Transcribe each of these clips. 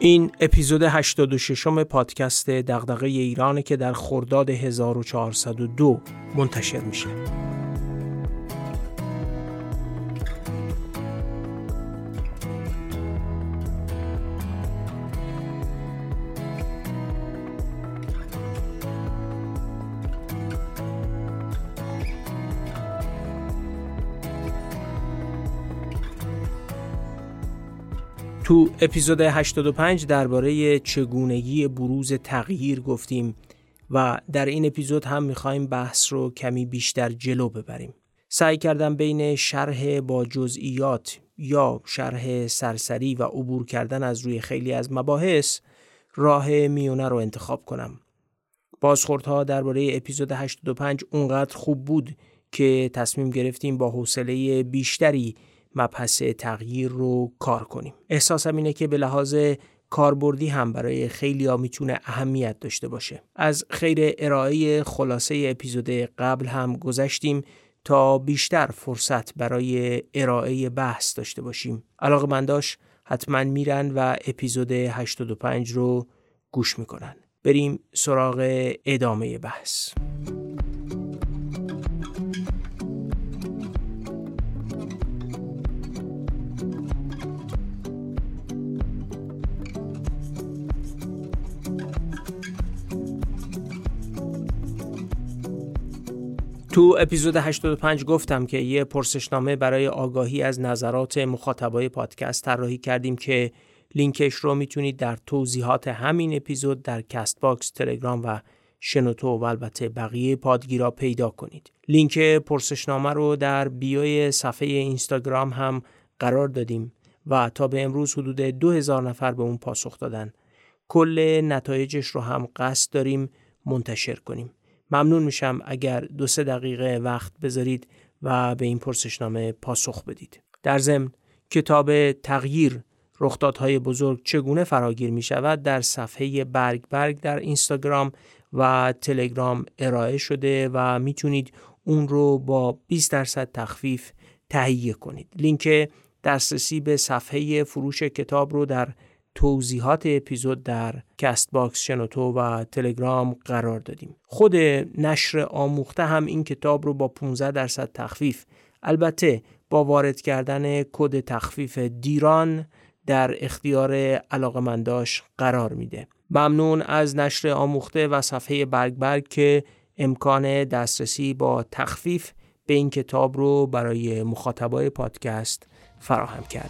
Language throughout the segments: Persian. این اپیزود 86م پادکست دغدغه ایرانه که در خرداد 1402 منتشر میشه. تو اپیزود 85 درباره چگونگی بروز تغییر گفتیم و در این اپیزود هم می‌خوایم بحث رو کمی بیشتر جلو ببریم. سعی کردم بین شرح با جزئیات یا شرح سرسری و عبور کردن از روی خیلی از مباحث راه میونه رو انتخاب کنم. بازخوردها درباره اپیزود 85 اونقدر خوب بود که تصمیم گرفتیم با حوصله بیشتری مبحث تغییر رو کار کنیم. احساسم اینه که به لحاظ کاربردی هم برای خیلی‌ها میتونه اهمیت داشته باشه. از خیر ارائه خلاصه اپیزود قبل هم گذشتیم تا بیشتر فرصت برای ارائه بحث داشته باشیم. علاقه‌منداش حتما میرن و اپیزود 85 رو گوش میکنن. بریم سراغ ادامه بحث. تو اپیزود 85 گفتم که یه پرسشنامه برای آگاهی از نظرات مخاطبای پادکست طراحی کردیم که لینکش رو میتونید در توضیحات همین اپیزود در کست باکس، تلگرام و شنوتو و البته بقیه پادگیرها پیدا کنید. لینک پرسشنامه رو در بیوی صفحه اینستاگرام هم قرار دادیم و تا به امروز حدود 2000 نفر به اون پاسخ دادن. کل نتایجش رو هم قصد داریم منتشر کنیم. ممنون میشم اگر 2-3 دقیقه وقت بذارید و به این پرسشنامه پاسخ بدید. در ضمن کتاب تغییر رخدادهای بزرگ چگونه فراگیر میشود در صفحه برگ برگ در اینستاگرام و تلگرام ارائه شده و میتونید اون رو با 20% تخفیف تهیه کنید. لینک دسترسی به صفحه فروش کتاب رو در توضیحات اپیزود در کست باکس، شنوتو و تلگرام قرار دادیم. خود نشر آموخته هم این کتاب رو با 15% تخفیف، البته با وارد کردن کد تخفیف diran در اختیار علاقه‌منداش قرار میده. ممنون از نشر آموخته و صفحه برگ برگ که امکان دسترسی با تخفیف به این کتاب رو برای مخاطبای پادکست فراهم کردن.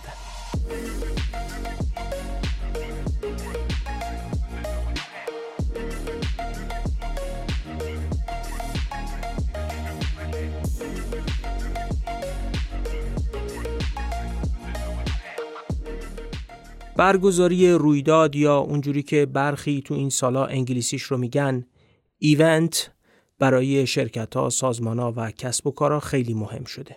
برگزاری رویداد یا اونجوری که برخی تو این سالا انگلیسیش رو میگن ایونت برای شرکت‌ها، سازمان‌ها و کسب و کارها خیلی مهم شده.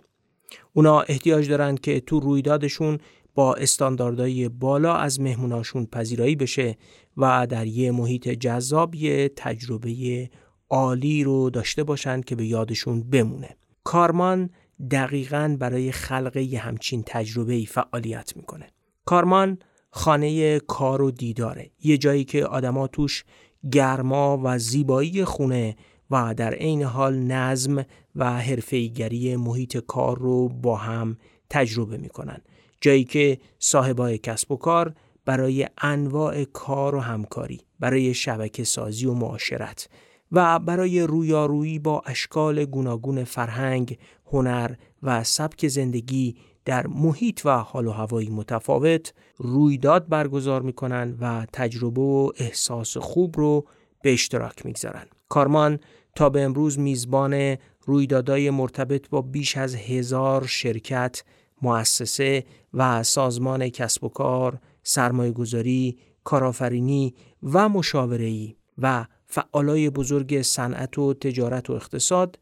اونا احتیاج دارن که تو رویدادشون با استانداردهای بالا از مهموناشون پذیرایی بشه و در یه محیط جذاب یه تجربه عالی رو داشته باشن که به یادشون بمونه. کارمان دقیقاً برای خلق یه همچین تجربه‌ای فعالیت میکنه. کارمان خانه کار و دیداره، یه جایی که آدما توش گرما و زیبایی خونه و در عین حال نظم و حرفه‌ایگری محیط کار رو با هم تجربه میکنن. جایی که صاحبای کسب و کار برای انواع کار و همکاری، برای شبکه سازی و معاشرت و برای رویارویی با اشکال گوناگون فرهنگ، هنر و سبک زندگی در محیط و حال و هوایی متفاوت رویداد برگزار میکنن و تجربه و احساس خوب رو به اشتراک میگذارن. کارمان تا به امروز میزبان رویدادهای مرتبط با بیش از 1000 شرکت، مؤسسه و سازمان کسب و کار، سرمایه‌گذاری، کارآفرینی و مشاوره‌ای و فعالای بزرگ صنعت و تجارت و اقتصاد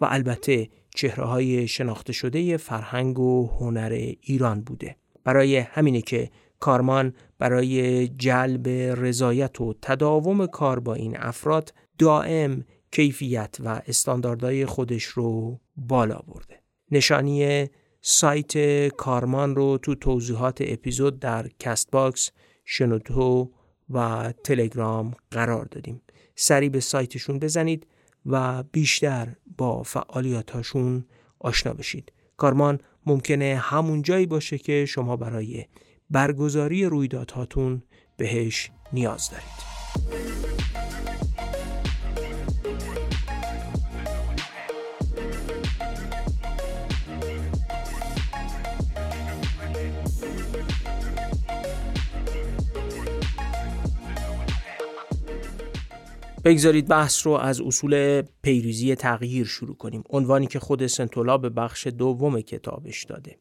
و البته چهره‌های شناخته شده فرهنگ و هنر ایران بوده. برای همینه که کارمان برای جلب رضایت و تداوم کار با این افراد دائم کیفیت و استانداردهای خودش رو بالا برده. نشانی سایت کارمان رو تو توضیحات اپیزود در کست باکس، شنوتو و تلگرام قرار دادیم. سری به سایتشون بزنید و بیشتر با فعالیتاشون آشنا بشید. کارمان ممکنه همون جایی باشه که شما برای برگزاری رویدادهاتون بهش نیاز دارید. بگذارید بحث رو از اصول پیریزی تغییر شروع کنیم، عنوانی که خود سنتولا به بخش دوم کتابش داده.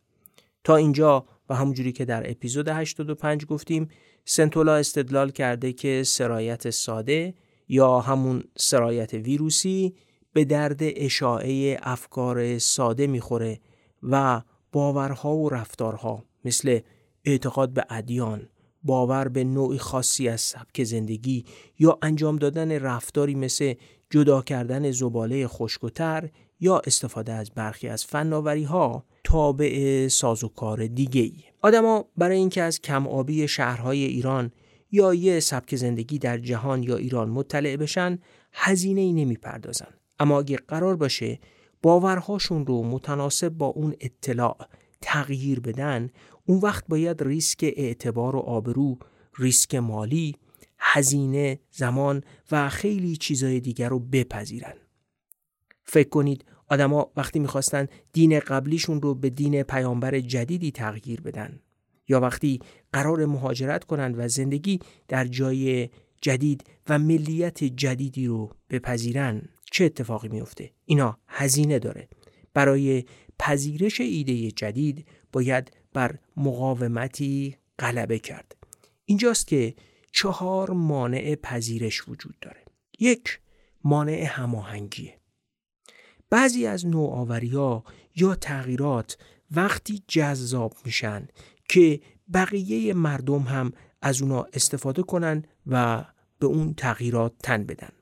تا اینجا و همونجوری که در اپیزود 85 گفتیم، سنتولا استدلال کرده که سرایت ساده یا همون سرایت ویروسی به درد اشاعه افکار ساده میخوره و باورها و رفتارها مثل اعتقاد به ادیان، باور به نوعی خاصی از سبک زندگی یا انجام دادن رفتاری مثل جدا کردن زباله خشک و تر یا استفاده از برخی از فناوری‌ها تابع سازوکار دیگه‌ای. آدم‌ها برای اینکه از کم‌آبی شهرهای ایران یا یه سبک زندگی در جهان یا ایران مطلع بشن، هزینه‌ای نمی‌پردازن. اما اگه قرار باشه باورهاشون رو متناسب با اون اطلاع تغییر بدن، اون وقت باید ریسک اعتبار و آبرو، ریسک مالی، هزینه، زمان و خیلی چیزای دیگر رو بپذیرن. فکر کنید آدما وقتی میخواستن دین قبلیشون رو به دین پیامبر جدیدی تغییر بدن یا وقتی قرار مهاجرت کنن و زندگی در جای جدید و ملیت جدیدی رو بپذیرن، چه اتفاقی میفته؟ اینا هزینه داره. برای پذیرش ایده جدید باید بر مقاومتی غلبه کرد. اینجاست که 4 مانع پذیرش وجود داره. 1، مانع هماهنگیه. بعضی از نوآوری‌ها یا تغییرات وقتی جذاب میشن که بقیه مردم هم از اونا استفاده کنن و به اون تغییرات تن بدن.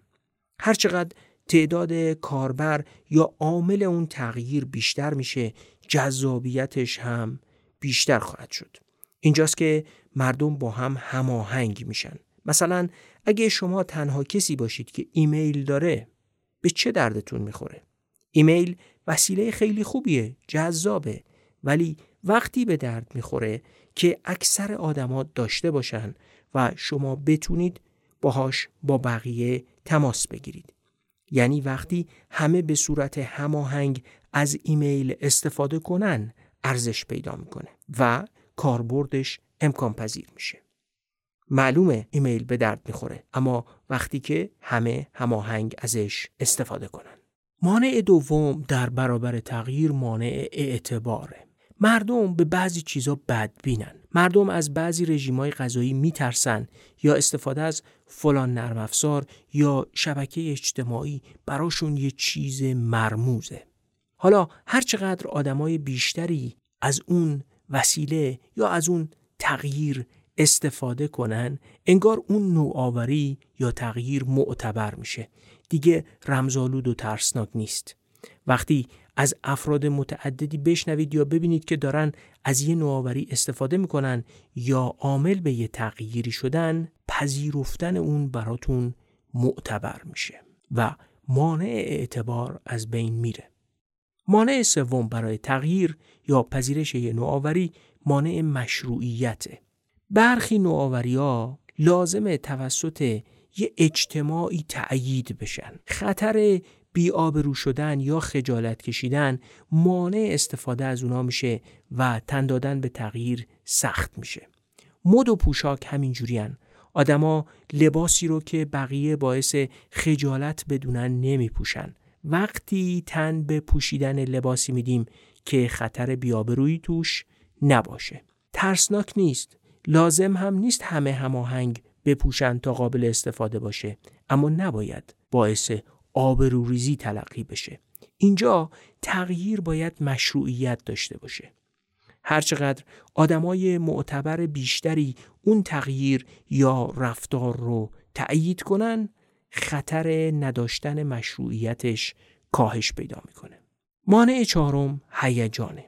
هرچقدر تعداد کاربر یا عامل اون تغییر بیشتر میشه، جذابیتش هم بیشتر خواهد شد. اینجاست که مردم با هم هماهنگ میشن. مثلا اگه شما تنها کسی باشید که ایمیل داره، به چه دردتون میخوره؟ ایمیل وسیله خیلی خوبیه، جذابه، ولی وقتی به درد میخوره که اکثر آدما داشته باشن و شما بتونید باهاش با بقیه تماس بگیرید. یعنی وقتی همه به صورت هماهنگ از ایمیل استفاده کنن، ارزش پیدا میکنه و کاربردش امکان پذیر میشه. معلومه ایمیل به درد میخوره، اما وقتی که همه هماهنگ ازش استفاده کنن. مانع دوم در برابر تغییر، مانع اعتباره. مردم به بعضی چیزا بدبینن. مردم از بعضی رژیم‌های غذایی میترسن یا استفاده از فلان نرم افزار یا شبکه اجتماعی براشون یه چیز مرموزه. حالا هر چقدر آدمای بیشتری از اون وسیله یا از اون تغییر استفاده کنن، انگار اون نوآوری یا تغییر معتبر میشه. دیگه رمزآلود و ترسناک نیست. وقتی از افراد متعددی بشنوید یا ببینید که دارن از یه نوآوری استفاده میکنن یا عامل به یه تغییری شدن، پذیرفتن اون براتون معتبر میشه و مانع اعتبار از بین میره. مانع سوم برای تغییر یا پذیرش یه نوآوری، مانع مشروعیته. برخی نوآوری‌ها لازمه توسط یه اجتماعی تأیید بشن. خطر بی‌آبرو شدن یا خجالت کشیدن مانع استفاده از اونا میشه و تن دادن به تغییر سخت میشه. مد و پوشاک همین جورین. آدما لباسی رو که بقیه باعث خجالت بدونن نمیپوشن. وقتی تن به پوشیدن لباسی میدیم که خطر بی‌آبرویی توش نباشه. ترسناک نیست. لازم هم نیست همه هماهنگ بپوشن تا قابل استفاده باشه، اما نباید باعث آبروریزی تلقی بشه. اینجا تغییر باید مشروعیت داشته باشه. هرچقدر آدمای معتبر بیشتری اون تغییر یا رفتار رو تأیید کنن، خطر نداشتن مشروعیتش کاهش پیدا میکنه. مانع چهارم هیجانه.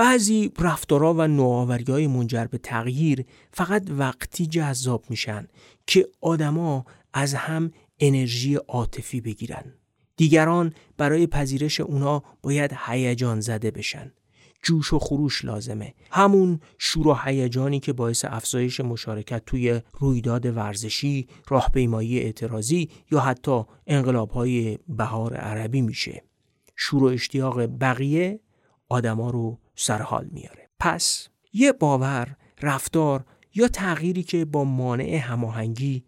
بعضی رفتارها و نوآوری‌های منجر به تغییر فقط وقتی جذاب میشن که آدما از هم انرژی عاطفی بگیرن. دیگران برای پذیرش اونا باید هیجان زده بشن. جوش و خروش لازمه. همون شور و هیجانی که باعث افزایش مشارکت توی رویداد ورزشی، راهپیمایی اعتراضی یا حتی انقلاب‌های بهار عربی میشه. شور و اشتیاق بقیه آدما رو سرحال میاره. پس یه باور، رفتار یا تغییری که با مانع هماهنگی،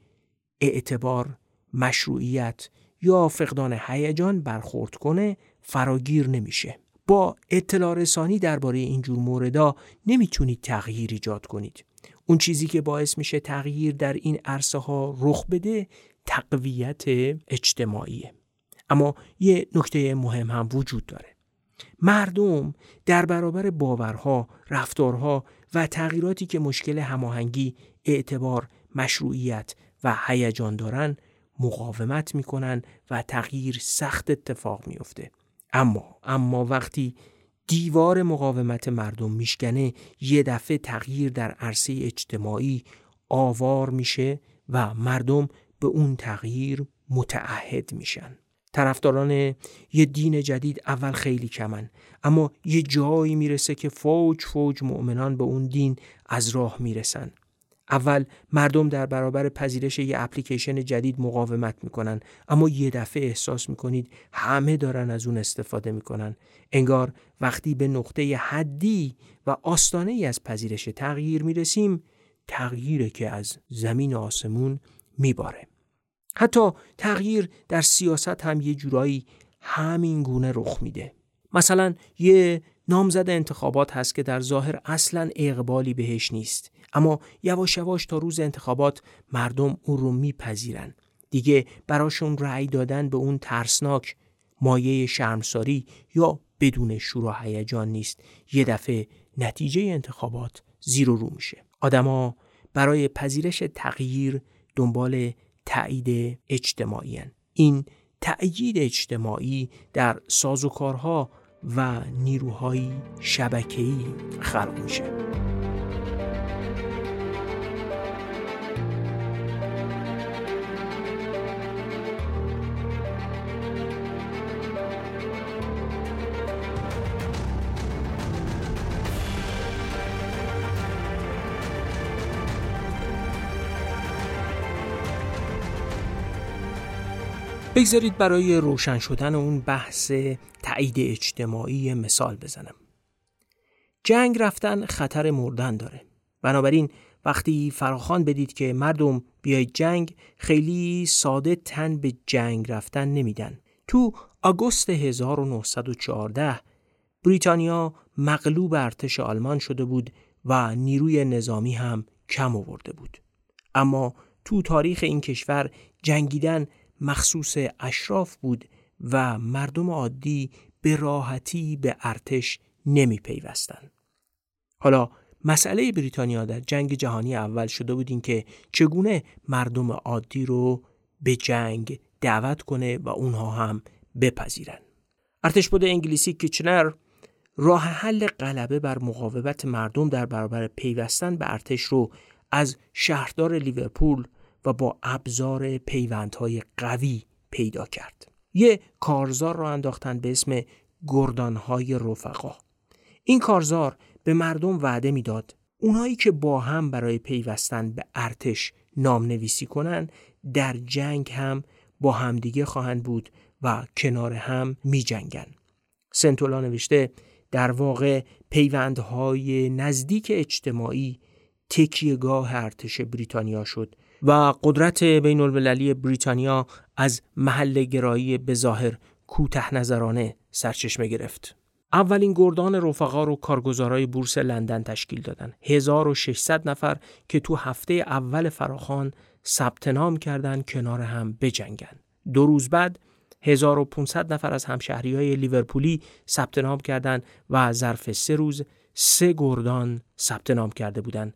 اعتبار، مشروعیت یا فقدان هیجان برخورد کنه فراگیر نمیشه. با اطلاع رسانی درباره اینجور موردا نمیتونید تغییر ایجاد کنید. اون چیزی که باعث میشه تغییر در این عرصه ها رخ بده تقویت اجتماعیه. اما یه نکته مهم هم وجود داره. مردم در برابر باورها، رفتارها و تغییراتی که مشکل هماهنگی، اعتبار، مشروعیت و هیجان دارن مقاومت میکنن و تغییر سخت اتفاق میفته. اما وقتی دیوار مقاومت مردم میشکنه، یه دفعه تغییر در عرصه اجتماعی آوار میشه و مردم به اون تغییر متعهد میشن. طرفداران یه دین جدید اول خیلی کمن، اما یه جایی میرسه که فوج فوج مؤمنان به اون دین از راه میرسن. اول مردم در برابر پذیرش یه اپلیکیشن جدید مقاومت میکنن، اما یه دفعه احساس میکنید همه دارن از اون استفاده میکنن. انگار وقتی به نقطه حدی و آستانه ای از پذیرش تغییر میرسیم، تغییری که از زمین آسمون میباره. حتی تغییر در سیاست هم یه جورایی همین گونه رخ میده. مثلا یه نامزد انتخابات هست که در ظاهر اصلاً اقبالی بهش نیست، اما یواش یواش تا روز انتخابات مردم اون رو میپذیرن. دیگه براشون رأی دادن به اون ترسناک، مایه شرمساری یا بدون شور و هیجان نیست. یه دفعه نتیجه انتخابات زیر و رو میشه. آدما برای پذیرش تغییر دنبال تأیید اجتماعی هن. این تأیید اجتماعی در سازوکارها و نیروهای شبکه‌ای خلق میشه. بگذارید برای روشن شدن اون بحث تأیید اجتماعی مثال بزنم. جنگ رفتن خطر مردن داره. بنابراین وقتی فراخوان بدید که مردم بیاید جنگ، خیلی ساده تن به جنگ رفتن نمیدن. تو آگوست 1914 بریتانیا مغلوب ارتش آلمان شده بود و نیروی نظامی هم کم آورده بود. اما تو تاریخ این کشور جنگیدن مخصوص اشراف بود و مردم عادی به راحتی به ارتش نمی پیوستن. حالا مسئله بریتانیا در جنگ جهانی اول شده بود این که چگونه مردم عادی رو به جنگ دعوت کنه و اونها هم بپذیرن. ارتشبد انگلیسی کیچنر راه حل غلبه بر مقاومت مردم در برابر پیوستن به ارتش رو از شهردار لیورپول و با ابزار پیوندهای قوی پیدا کرد. یه کارزار را انداختن به اسم گردانهای رفقا. این کارزار به مردم وعده میداد اونایی که با هم برای پیوستن به ارتش نام نویسی کنن در جنگ هم با همدیگه خواهند بود و کنار هم می جنگن. سنتولا نوشته در واقع پیوندهای نزدیک اجتماعی تکیهگاه ارتش بریتانیا شد و قدرت بین المللی بریتانیا از محل گرایی به ظاهر کوته نظرانه سرچشمه گرفت. اولین گردان رفقا رو کارگزارای بورس لندن تشکیل دادن. 1600 نفر که تو هفته اول فراخوان ثبت نام کردن کنار هم بجنگن. 2 روز بعد 1500 نفر از همشهریای لیورپولی ثبت نام کردن و ظرف 3 روز 3 گردان ثبت نام کرده بودند.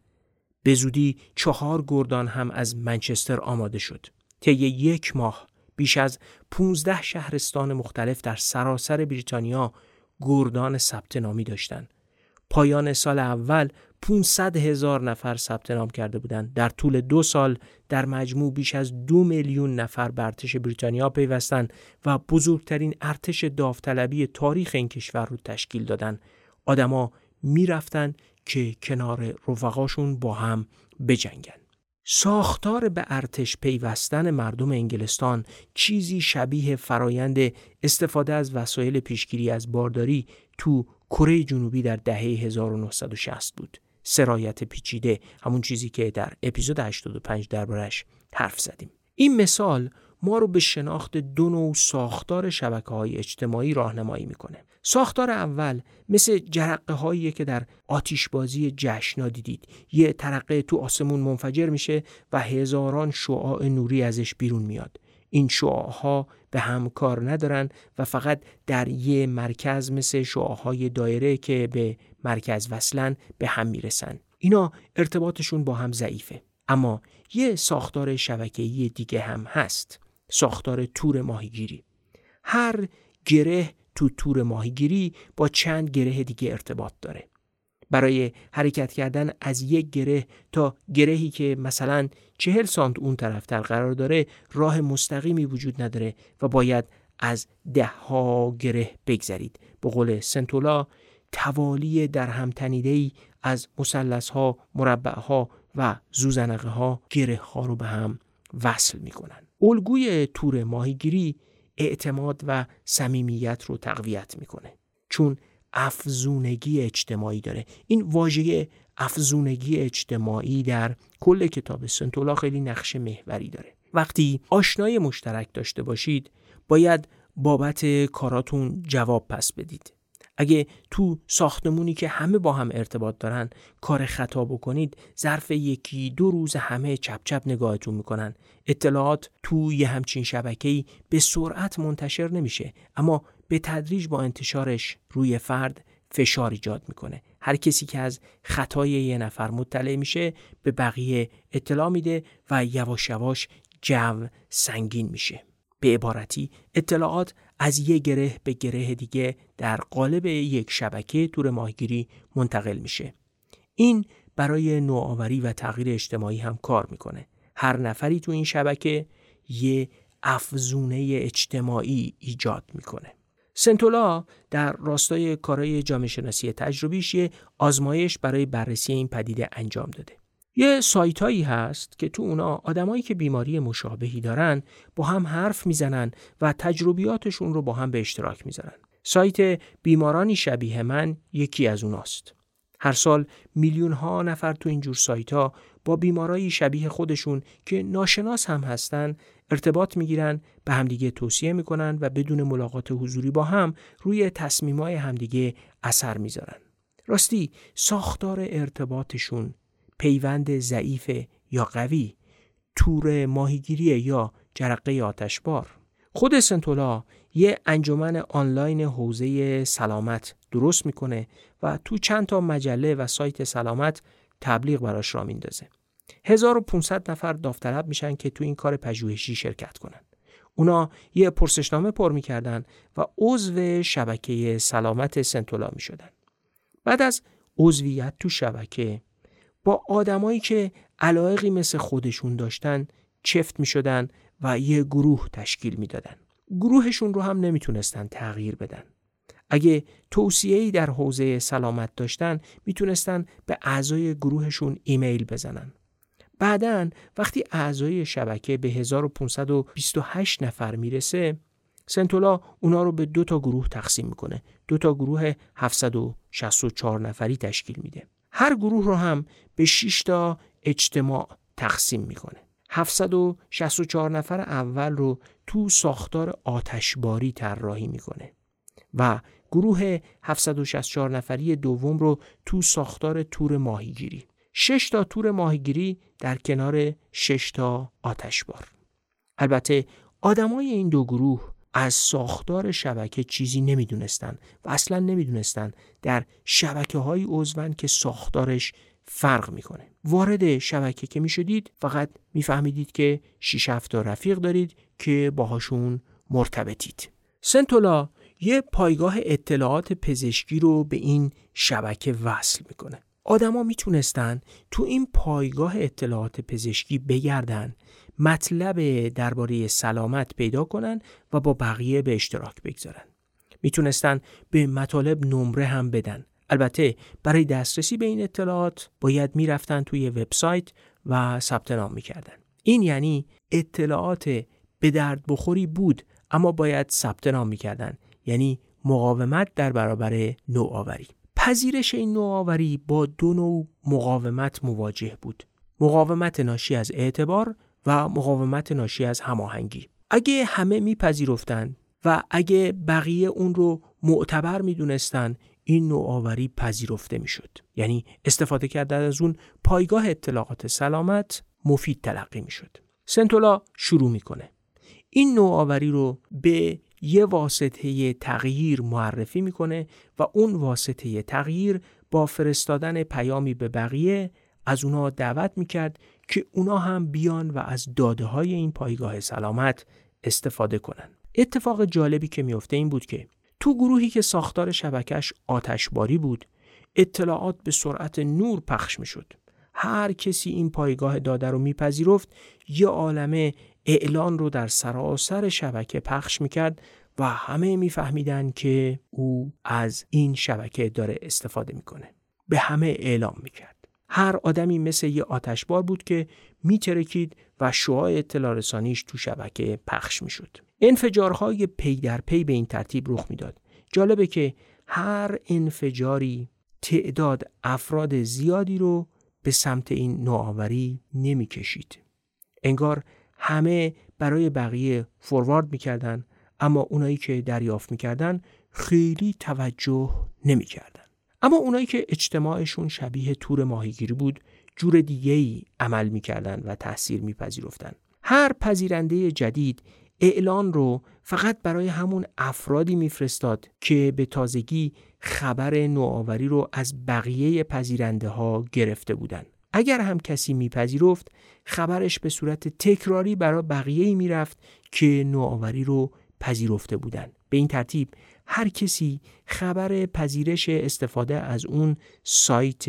به زودی 4 گردان هم از منچستر آماده شد. طی 1 ماه بیش از 15 شهرستان مختلف در سراسر بریتانیا گردان ثبت نامی داشتند. پایان سال اول 500,000 نفر ثبت نام کرده بودند. در طول 2 سال در مجموع بیش از 2 میلیون نفر به ارتش بریتانیا پیوستند و بزرگترین ارتش داوطلبی تاریخ این کشور رو تشکیل دادند. آدما میرفتن که کنار رفقاشون با هم بجنگن. ساختار به ارتش پیوستن مردم انگلستان چیزی شبیه فرایند استفاده از وسایل پیشگیری از بارداری تو کره جنوبی در دهه 1960 بود. سرایت پیچیده، همون چیزی که در اپیزود 85 دربارش حرف زدیم. این مثال ما رو به شناخت 2 نوع ساختار شبکه‌های اجتماعی راهنمایی میکنه. ساختار اول مثل جرقه‌هایی که در آتشبازی جشن دیدید، یه ترقه تو آسمون منفجر میشه و هزاران شعاع نوری ازش بیرون میاد. این شعاع‌ها به هم کار ندارن و فقط در یه مرکز مثل شعاع‌های دایره که به مرکز وصلن به هم میرسن. اینا ارتباطشون با هم ضعیفه. اما یه ساختار شبکه‌ای دیگه هم هست، ساختار تور ماهیگیری. هر گره تو تور ماهیگیری با چند گره دیگه ارتباط داره. برای حرکت کردن از یک گره تا گرهی که مثلا 40 سانت اون طرفتر قرار داره راه مستقیمی وجود نداره و باید از 10 گره بگذرید. به قول سنتولا، توالی در هم تنیده‌ای از مثلث‌ها، مربع‌ها و زوزنقه‌ها گره‌ها رو به هم وصل می‌کنن. الگوی تور ماهیگیری اعتماد و صمیمیت رو تقویت می‌کنه، چون افزونگی اجتماعی داره. این واژه افزونگی اجتماعی در کل کتاب سنتولا خیلی نقش محوری داره. وقتی آشنای مشترک داشته باشید، باید بابت کاراتون جواب پس بدید. اگه تو ساختمونی که همه با هم ارتباط دارن کار خطا بکنید، ظرف 1-2 روز همه چپ چپ نگاهتون میکنن. اطلاعات تو یه همچین شبکه‌ای به سرعت منتشر نمیشه، اما به تدریج با انتشارش روی فرد فشار ایجاد میکنه. هر کسی که از خطای یه نفر مطلع میشه به بقیه اطلاع میده و یواش یواش جو سنگین میشه. به عبارتی اطلاعات از یک گره به گره دیگه در قالب یک شبکه تور ماهیگیری منتقل میشه. این برای نوآوری و تغییر اجتماعی هم کار میکنه. هر نفری تو این شبکه یه افزونه اجتماعی ایجاد میکنه. سنتولا در راستای کارهای جامعه شناسی تجربیش یه آزمایش برای بررسی این پدیده انجام داده. یه سایت هایی هست که تو اونا آدمایی که بیماری مشابهی دارن با هم حرف میزنن و تجربیاتشون رو با هم به اشتراک میذارن. سایت بیمارانی شبیه من یکی از اوناست. هر سال میلیون ها نفر تو اینجور سایت ها با بیمارایی شبیه خودشون که ناشناس هم هستن ارتباط میگیرن، به همدیگه توصیه میکنن و بدون ملاقات حضوری با هم روی تصمیمای همدیگه اثر میذارن. راستی ساختار ارتباطشون پیوند ضعیف یا قوی، تور ماهیگیری یا جرقه آتشبار. خود سنتولا یه انجمن آنلاین حوزه سلامت درست میکنه و تو چند تا مجله و سایت سلامت تبلیغ براش را میندازه. 1500 نفر داوطلب میشن که تو این کار پژوهشی شرکت کنن. اونا یه پرسشنامه پر میکردن و عضو شبکه سلامت سنتولا میشدن. بعد از عضویت تو شبکه با آدمایی که علایقی مثل خودشون داشتن چفت می شدن و یه گروه تشکیل می دادن. گروهشون رو هم نمی تونستن تغییر بدن. اگه توصیه‌ای در حوزه سلامت داشتن می تونستن به اعضای گروهشون ایمیل بزنن. بعدن وقتی اعضای شبکه به 1528 نفر می رسه، سنتولا اونا رو به 2 گروه تقسیم می کنه. 2 گروه 764 نفری تشکیل می ده. هر گروه رو هم به 6 تا اجتماع تقسیم میکنه. 764 نفر اول رو تو ساختار آتشباری طراحی میکنه و گروه 764 نفری دوم رو تو ساختار تور ماهیگیری. 6 تا تور ماهیگیری در کنار 6 تا آتشبار. البته آدمای این 2 گروه از ساختار شبکه چیزی نمیدونستن و اصلا نمیدونستن در شبکه‌های عضون که ساختارش فرق میکنه. وارد شبکه که میشدید فقط میفهمیدید که 6-7 تا رفیق دارید که باهاشون مرتبطید. سنتولا یه پایگاه اطلاعات پزشکی رو به این شبکه وصل میکنه. آدما میتونستن تو این پایگاه اطلاعات پزشکی بگردن، مطلب درباره سلامت پیدا کنن و با بقیه به اشتراک بگذارن. میتونستن به مطالب نمره هم بدن. البته برای دسترسی به این اطلاعات باید میرفتن توی وبسایت و ثبت نام میکردن. این یعنی اطلاعات به درد بخوری بود اما باید ثبت نام میکردن، یعنی مقاومت در برابر نوآوری. پذیرش این نوآوری با دو نوع مقاومت مواجه بود: مقاومت ناشی از اعتبار و مقاومت ناشی از هماهنگی. اگه همه میپذیرفتن و اگه بقیه اون رو معتبر میدونستن، این نوآوری پذیرفته میشد. یعنی استفاده کردن از اون پایگاه اطلاعات سلامت مفید تلقی میشد. سنتولا شروع میکنه این نوآوری رو به یه واسطه تغییر معرفی میکنه و اون واسطه تغییر با فرستادن پیامی به بقیه از اونا دعوت میکرد که اونا هم بیان و از داده های این پایگاه سلامت استفاده کنن. اتفاق جالبی که میفته این بود که تو گروهی که ساختار شبکهش آتشباری بود، اطلاعات به سرعت نور پخش میشد. هر کسی این پایگاه داده رو میپذیرفت، یه عالمه اعلان رو در سراسر شبکه پخش میکرد و همه میفهمیدن که او از این شبکه داره استفاده میکنه. به همه اعلام میکرد. هر آدمی مثل یه آتشبار بود که میترکید و شعاع اطلاع رسانیش تو شبکه پخش میشد. انفجارهای پی در پی به این ترتیب رخ میداد. جالبه که هر انفجاری تعداد افراد زیادی رو به سمت این نوآوری نمیکشید. انگار همه برای بقیه فوروارد میکردن، اما اونایی که دریافت میکردن خیلی توجه نمیکردن. اما اونایی که اجتماعشون شبیه تور ماهیگیری بود، جور دیگه‌ای عمل میکردن و تاثیر میپذیرفتن. هر پذیرنده جدید اعلان رو فقط برای همون افرادی میفرستاد که به تازگی خبر نوآوری رو از بقیه پذیرنده ها گرفته بودن. اگر هم کسی میپذیرفت، خبرش به صورت تکراری برای بقیه‌ای میرفت که نوآوری رو پذیرفته بودن. به این ترتیب هر کسی خبر پذیرش استفاده از اون سایت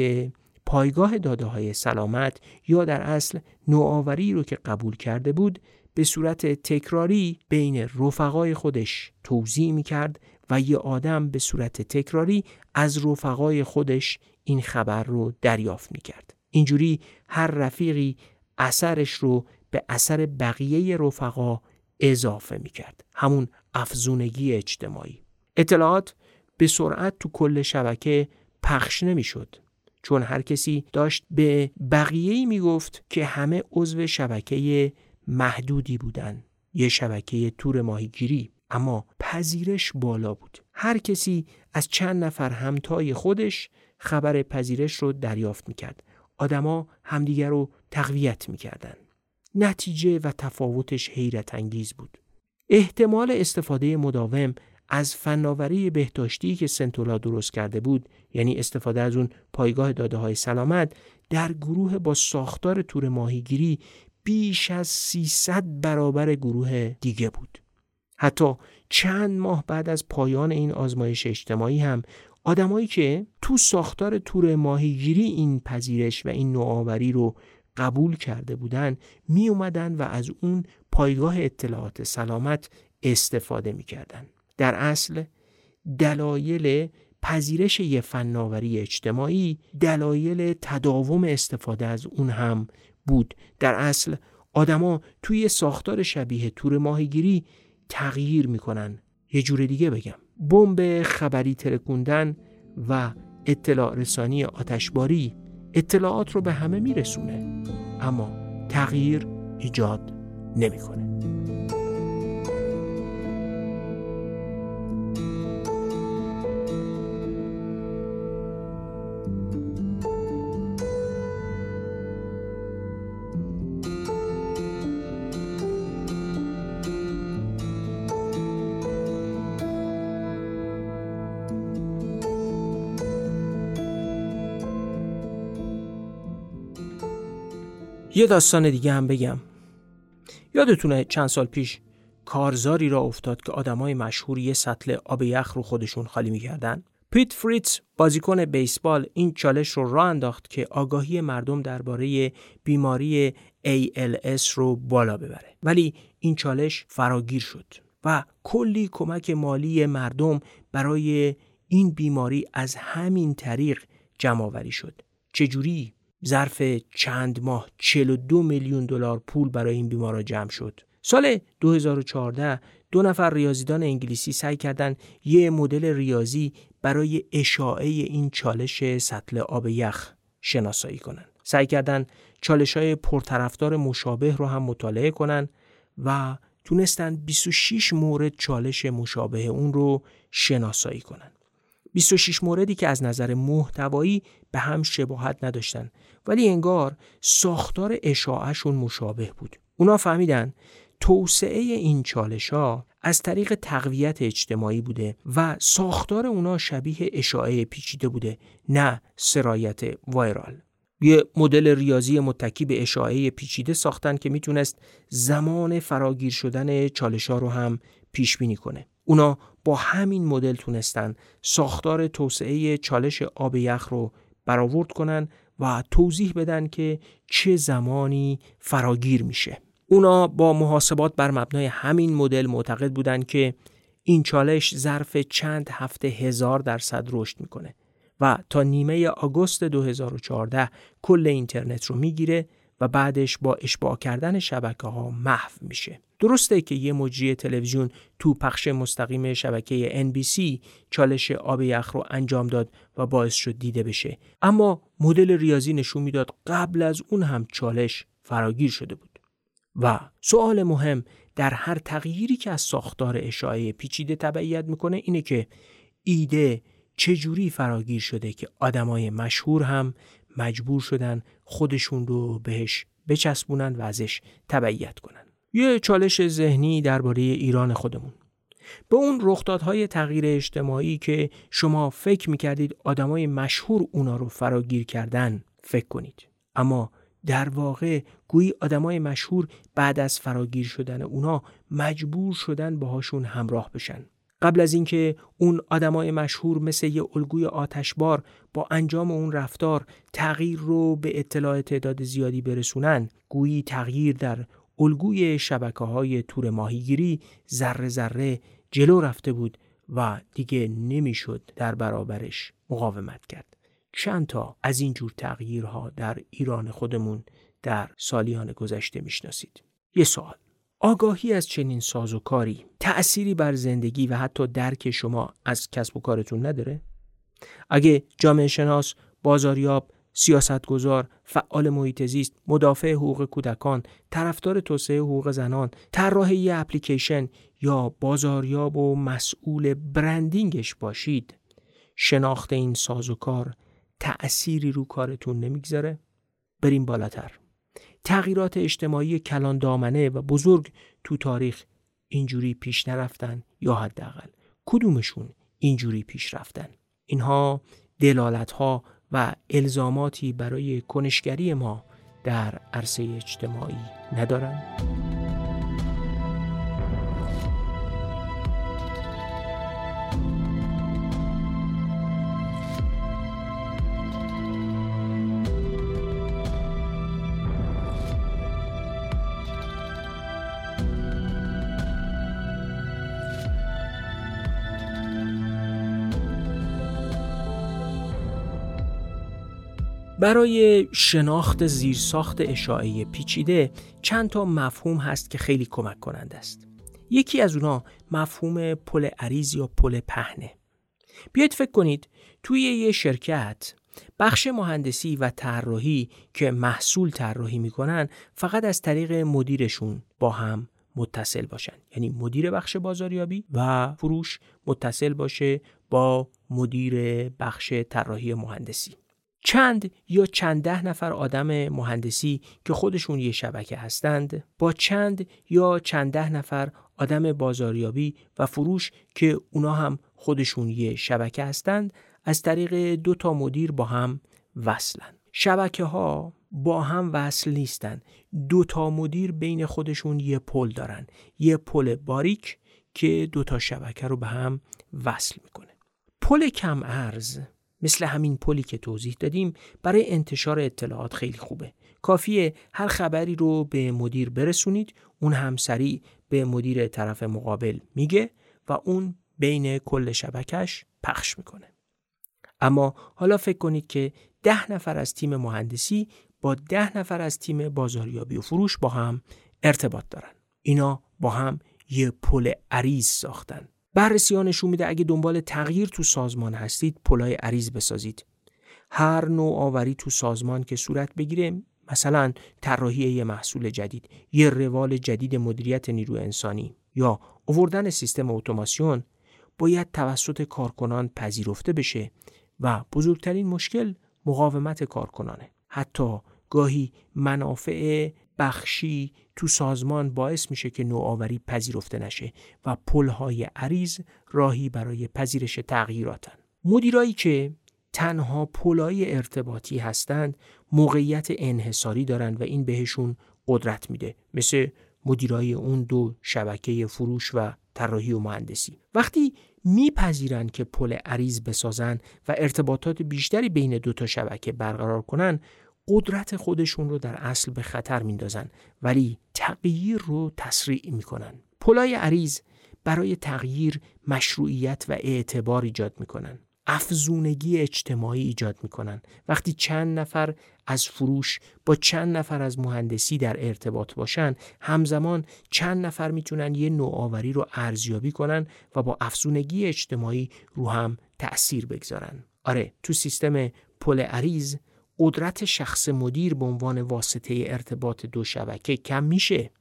پایگاه داده‌های سلامت یا در اصل نوآوری رو که قبول کرده بود به صورت تکراری بین رفقای خودش توزیع می‌کرد و یه آدم به صورت تکراری از رفقای خودش این خبر رو دریافت می‌کرد. اینجوری هر رفیقی اثرش رو به اثر بقیه رفقا اضافه می‌کرد. همون افزونگی اجتماعی. اطلاعات به سرعت تو کل شبکه پخش نمی‌شد، چون هر کسی داشت به بقیه‌ای میگفت که همه عضو شبکه محدودی بودن، یه شبکه تور ماهیگیری. اما پذیرش بالا بود. هر کسی از چند نفر همتای خودش خبر پذیرش رو دریافت میکرد. آدما همدیگر رو تقویت میکردن. نتیجه و تفاوتش حیرت انگیز بود. احتمال استفاده مداوم از فناوری بهداشتی که سنتولا درست کرده بود، یعنی استفاده از اون پایگاه داده های سلامت، در گروه با ساختار تور ماهیگیری بیش از 300 برابر گروه دیگه بود. حتی چند ماه بعد از پایان این آزمایش اجتماعی هم آدمایی که تو ساختار تور ماهیگیری این پذیرش و این نوآوری رو قبول کرده بودن، می اومدن و از اون پایگاه اطلاعات سلامت استفاده می کردن. در اصل دلایل پذیرش یه فناوری اجتماعی دلایل تداوم استفاده از اون هم بود. در اصل آدما توی ساختار شبیه تور ماهیگیری تغییر میکنن. یه جور دیگه بگم، بمب خبری ترکوندن و اطلاع رسانی آتشباری اطلاعات رو به همه میرسونه، اما تغییر ایجاد نمیکنه. یه داستان دیگه هم بگم. یادتونه چند سال پیش کارزاری را افتاد که آدمای مشهور یه سطل آب یخ رو خودشون خالی می‌کردن. پیت فریتز بازیکن بیسبال این چالش رو راه انداخت که آگاهی مردم درباره بیماری ALS رو بالا ببره. ولی این چالش فراگیر شد و کلی کمک مالی مردم برای این بیماری از همین طریق جمع‌آوری شد. چجوری؟ ظرف چند ماه 42 میلیون دلار پول برای این بیمارا جمع شد. سال 2014 دو نفر ریاضیدان انگلیسی سعی کردند یه مدل ریاضی برای اشاعه این چالش سطل آب یخ شناسایی کنند. سعی کردند چالش‌های پرطرفدار مشابه رو هم مطالعه کنند و تونستند 26 مورد چالش مشابه اون رو شناسایی کنند. 26 موردی که از نظر محتوایی به هم شباهت نداشتن، ولی انگار ساختار اشاعهشون مشابه بود. اونا فهمیدن توسعه این چالش‌ها از طریق تقویت اجتماعی بوده و ساختار اونا شبیه اشاعه پیچیده بوده، نه سرایت وایرال. یه مدل ریاضی متکی به اشاعه پیچیده ساختن که میتونست زمان فراگیر شدن چالش‌ها رو هم پیش بینی کنه. اونا با همین مدل تونستن ساختار توسعه چالش آب یخ رو برآورد کنن و توضیح بدن که چه زمانی فراگیر میشه. اونا با محاسبات بر مبنای همین مدل معتقد بودن که این چالش ظرف چند هفته 1000% رشد میکنه و تا نیمه آگوست 2014 کل اینترنت رو میگیره و بعدش با اشباع کردن شبکه‌ها محو میشه. درسته که یه مجری تلویزیون تو پخش مستقیم شبکه NBC چالش آب یخ رو انجام داد و باعث شد دیده بشه، اما مدل ریاضی نشون میداد قبل از اون هم چالش فراگیر شده بود. و سوال مهم در هر تغییری که از ساختار اشاعه پیچیده تبعیت میکنه اینه که ایده چجوری فراگیر شده که آدمای مشهور هم مجبور شدن خودشون رو بهش بچسبونن و ازش تبعیت کنن. یه چالش ذهنی درباره ایران خودمون، به اون رخدادهای تغییر اجتماعی که شما فکر می‌کردید آدمای مشهور اونا رو فراگیر کردن فکر کنید، اما در واقع گویی آدمای مشهور بعد از فراگیر شدن اونا مجبور شدن باهاشون همراه بشن. قبل از اینکه اون آدمای مشهور مثل یه الگوی آتشبار با انجام اون رفتار تغییر رو به اطلاع تعداد زیادی برسونن، گویی تغییر در الگوی شبکه‌های تور ماهیگیری ذره ذره جلو رفته بود و دیگه نمیشد در برابرش مقاومت کرد. چند تا از این جور تغییرها در ایران خودمون در سالیان گذشته میشناسید. یه سوال: آگاهی از چنین سازوکاری تأثیری بر زندگی و حتی درک شما از کسب و کارتون نداره؟ اگه جامعه شناس، بازاریاب، سیاستگزار، فعال محیط زیست، مدافع حقوق کودکان، طرفدار توسعه حقوق زنان، طراح یک اپلیکیشن یا بازاریاب و مسئول برندینگش باشید، شناخت این سازوکار تأثیری رو کارتون نمیگذاره؟ بریم بالاتر. تغییرات اجتماعی کلان دامنه و بزرگ تو تاریخ اینجوری پیش نرفتن، یا حداقل کدومشون اینجوری پیش رفتن؟ اینها دلالت‌ها و الزاماتی برای کنشگری ما در عرصه اجتماعی ندارن؟ برای شناخت زیرساخت اشاعه پیچیده چند تا مفهوم هست که خیلی کمک کننده است. یکی از اونا مفهوم پل عریض یا پل پهنه. بیایید فکر کنید توی یه شرکت بخش مهندسی و طراحی که محصول طراحی میکنن فقط از طریق مدیرشون با هم متصل باشن، یعنی مدیر بخش بازاریابی و فروش متصل باشه با مدیر بخش طراحی مهندسی. چند یا چند ده نفر آدم مهندسی که خودشون یه شبکه هستند با چند یا چند ده نفر آدم بازاریابی و فروش که اونا هم خودشون یه شبکه هستند از طریق 2 تا مدیر با هم وصلن. شبکه ها با هم وصل نیستن. دوتا مدیر بین خودشون یه پل دارن، یه پل باریک که دوتا شبکه رو به هم وصل میکنه. پل کم عرض مثل همین پلی که توضیح دادیم برای انتشار اطلاعات خیلی خوبه. کافیه هر خبری رو به مدیر برسونید، اون هم سریع به مدیر طرف مقابل میگه و اون بین کل شبکهش پخش میکنه. اما حالا فکر کنید که 10 نفر از تیم مهندسی با 10 نفر از تیم بازاریابی و فروش با هم ارتباط دارن. اینا با هم یه پل عریض ساختن. بررسی‌ها نشون میده اگه دنبال تغییر تو سازمان هستید، پل‌های عریض بسازید. هر نوآوری تو سازمان که صورت بگیره، مثلا طراحی یه محصول جدید، یه روال جدید مدیریت نیرو انسانی یا آوردن سیستم اتوماسیون، باید توسط کارکنان پذیرفته بشه و بزرگترین مشکل مقاومت کارکنانه. حتی گاهی منافع بخشی تو سازمان باعث میشه که نوآوری پذیرفته نشه و پل‌های عریض راهی برای پذیرش تغییراتن. مدیرایی که تنها پل‌های ارتباطی هستند موقعیت انحصاری دارن و این بهشون قدرت میده، مثل مدیرای اون 2 شبکه فروش و طراحی و مهندسی. وقتی میپذیرن که پل عریض بسازن و ارتباطات بیشتری بین 2 تا شبکه برقرار کنن، قدرت خودشون رو در اصل به خطر میندازن ولی تغییر رو تسریع میکنن. پلای عریض برای تغییر مشروعیت و اعتبار ایجاد میکنن. افزونگی اجتماعی ایجاد میکنن. وقتی چند نفر از فروش با چند نفر از مهندسی در ارتباط باشن، همزمان چند نفر میتونن یه نوآوری رو ارزیابی کنن و با افزونگی اجتماعی رو هم تأثیر بگذارن. آره، تو سیستم پل عریض قدرت شخص مدیر به عنوان واسطه ارتباط 2 شبکه کم میشه،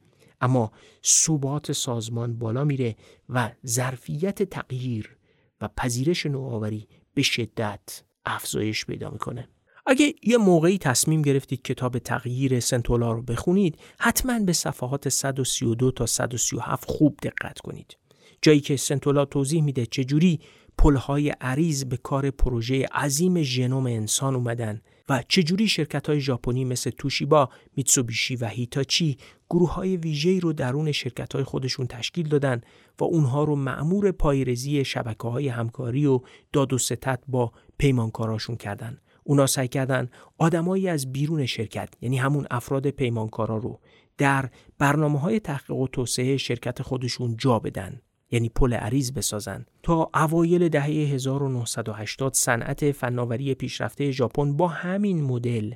اما ثبات سازمان بالا میره و ظرفیت تغییر و پذیرش نوآوری به شدت افزایش پیدا میکنه. اگه یه موقعی تصمیم گرفتید کتاب تغییر سنتولا رو بخونید، حتما به صفحات 132 تا 137 خوب دقت کنید، جایی که سنتولا توضیح میده چجوری پل‌های عریض به کار پروژه عظیم ژنوم انسان اومدن و چجوری شرکت‌های ژاپنی مثل توشیبا، میتسوبیشی و هیتاچی گروه‌های ویژه‌ای رو درون شرکت‌های خودشون تشکیل دادن و اونها رو مأمور پایه‌ریزی شبکه‌های همکاری و داد و ستد با پیمانکاراشون کردن. اونا سعی کردن آدمایی از بیرون شرکت، یعنی همون افراد پیمانکارا رو در برنامه‌های تحقیق و توسعه شرکت خودشون جا بدن، یعنی پل عریض بسازن. تا اوایل دهه 1980 صنعت فناوری پیشرفته ژاپن با همین مدل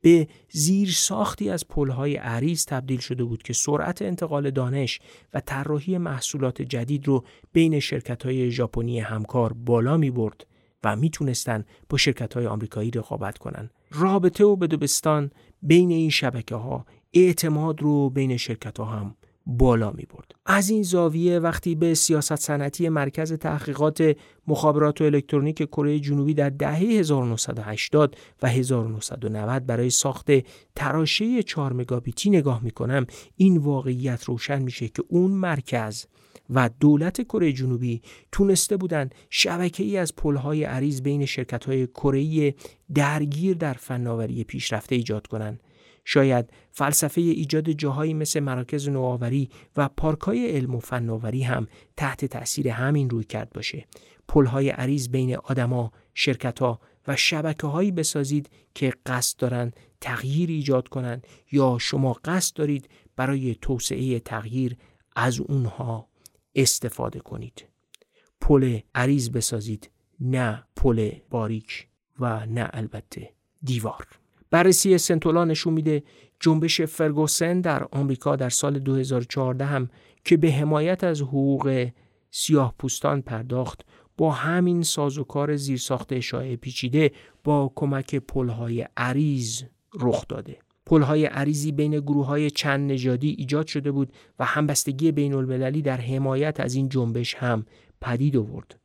به زیرساختی از پل‌های عریض تبدیل شده بود که سرعت انتقال دانش و طراحی محصولات جدید رو بین شرکت‌های ژاپنی همکار بالا می‌برد و می‌تونستن با شرکت‌های آمریکایی رقابت کنن. رابطه و بدبستان بین این شبکه‌ها اعتماد رو بین شرکت‌ها هم بالا می برد. از این زاویه وقتی به سیاست صنعتی مرکز تحقیقات مخابرات و الکترونیک کره جنوبی در دهه 1980 و 1990 برای ساخت تراشه 4 مگابیتی نگاه می کنم، این واقعیت روشن میشه که اون مرکز و دولت کره جنوبی تونسته بودن شبکه‌ای از پل‌های عریض بین شرکت‌های کره‌ای درگیر در فناوری پیشرفته ایجاد کنن. شاید فلسفه ایجاد جاهایی مثل مراکز نوآوری و پارک‌های علم و فناوری هم تحت تأثیر همین رویکرد باشه. پل‌های عریض بین آدم‌ها، شرکت‌ها و شبکه‌هایی بسازید که قصد دارن تغییر ایجاد کنن یا شما قصد دارید برای توسعه تغییر از اونها استفاده کنید. پل عریض بسازید، نه پل باریک و نه البته دیوار. بررسی سنتولا نشون میده جنبش فرگوسن در آمریکا در سال 2014 هم که به حمایت از حقوق سیاه‌پوستان پرداخت، با همین سازوکار زیرساخت اشاعه پیچیده با کمک پل‌های عریض رخ داده. پل‌های عریضی بین گروه‌های چند نژادی ایجاد شده بود و همبستگی بین‌المللی در حمایت از این جنبش هم پدید آورد.